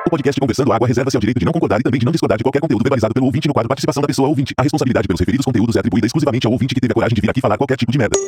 O podcast Conversando Água reserva-se ao direito de não concordar e também de não discordar de qualquer conteúdo verbalizado pelo ouvinte no quadro Participação da Pessoa Ouvinte. A responsabilidade pelos referidos conteúdos é atribuída exclusivamente ao ouvinte que teve a coragem de vir aqui falar qualquer tipo de merda.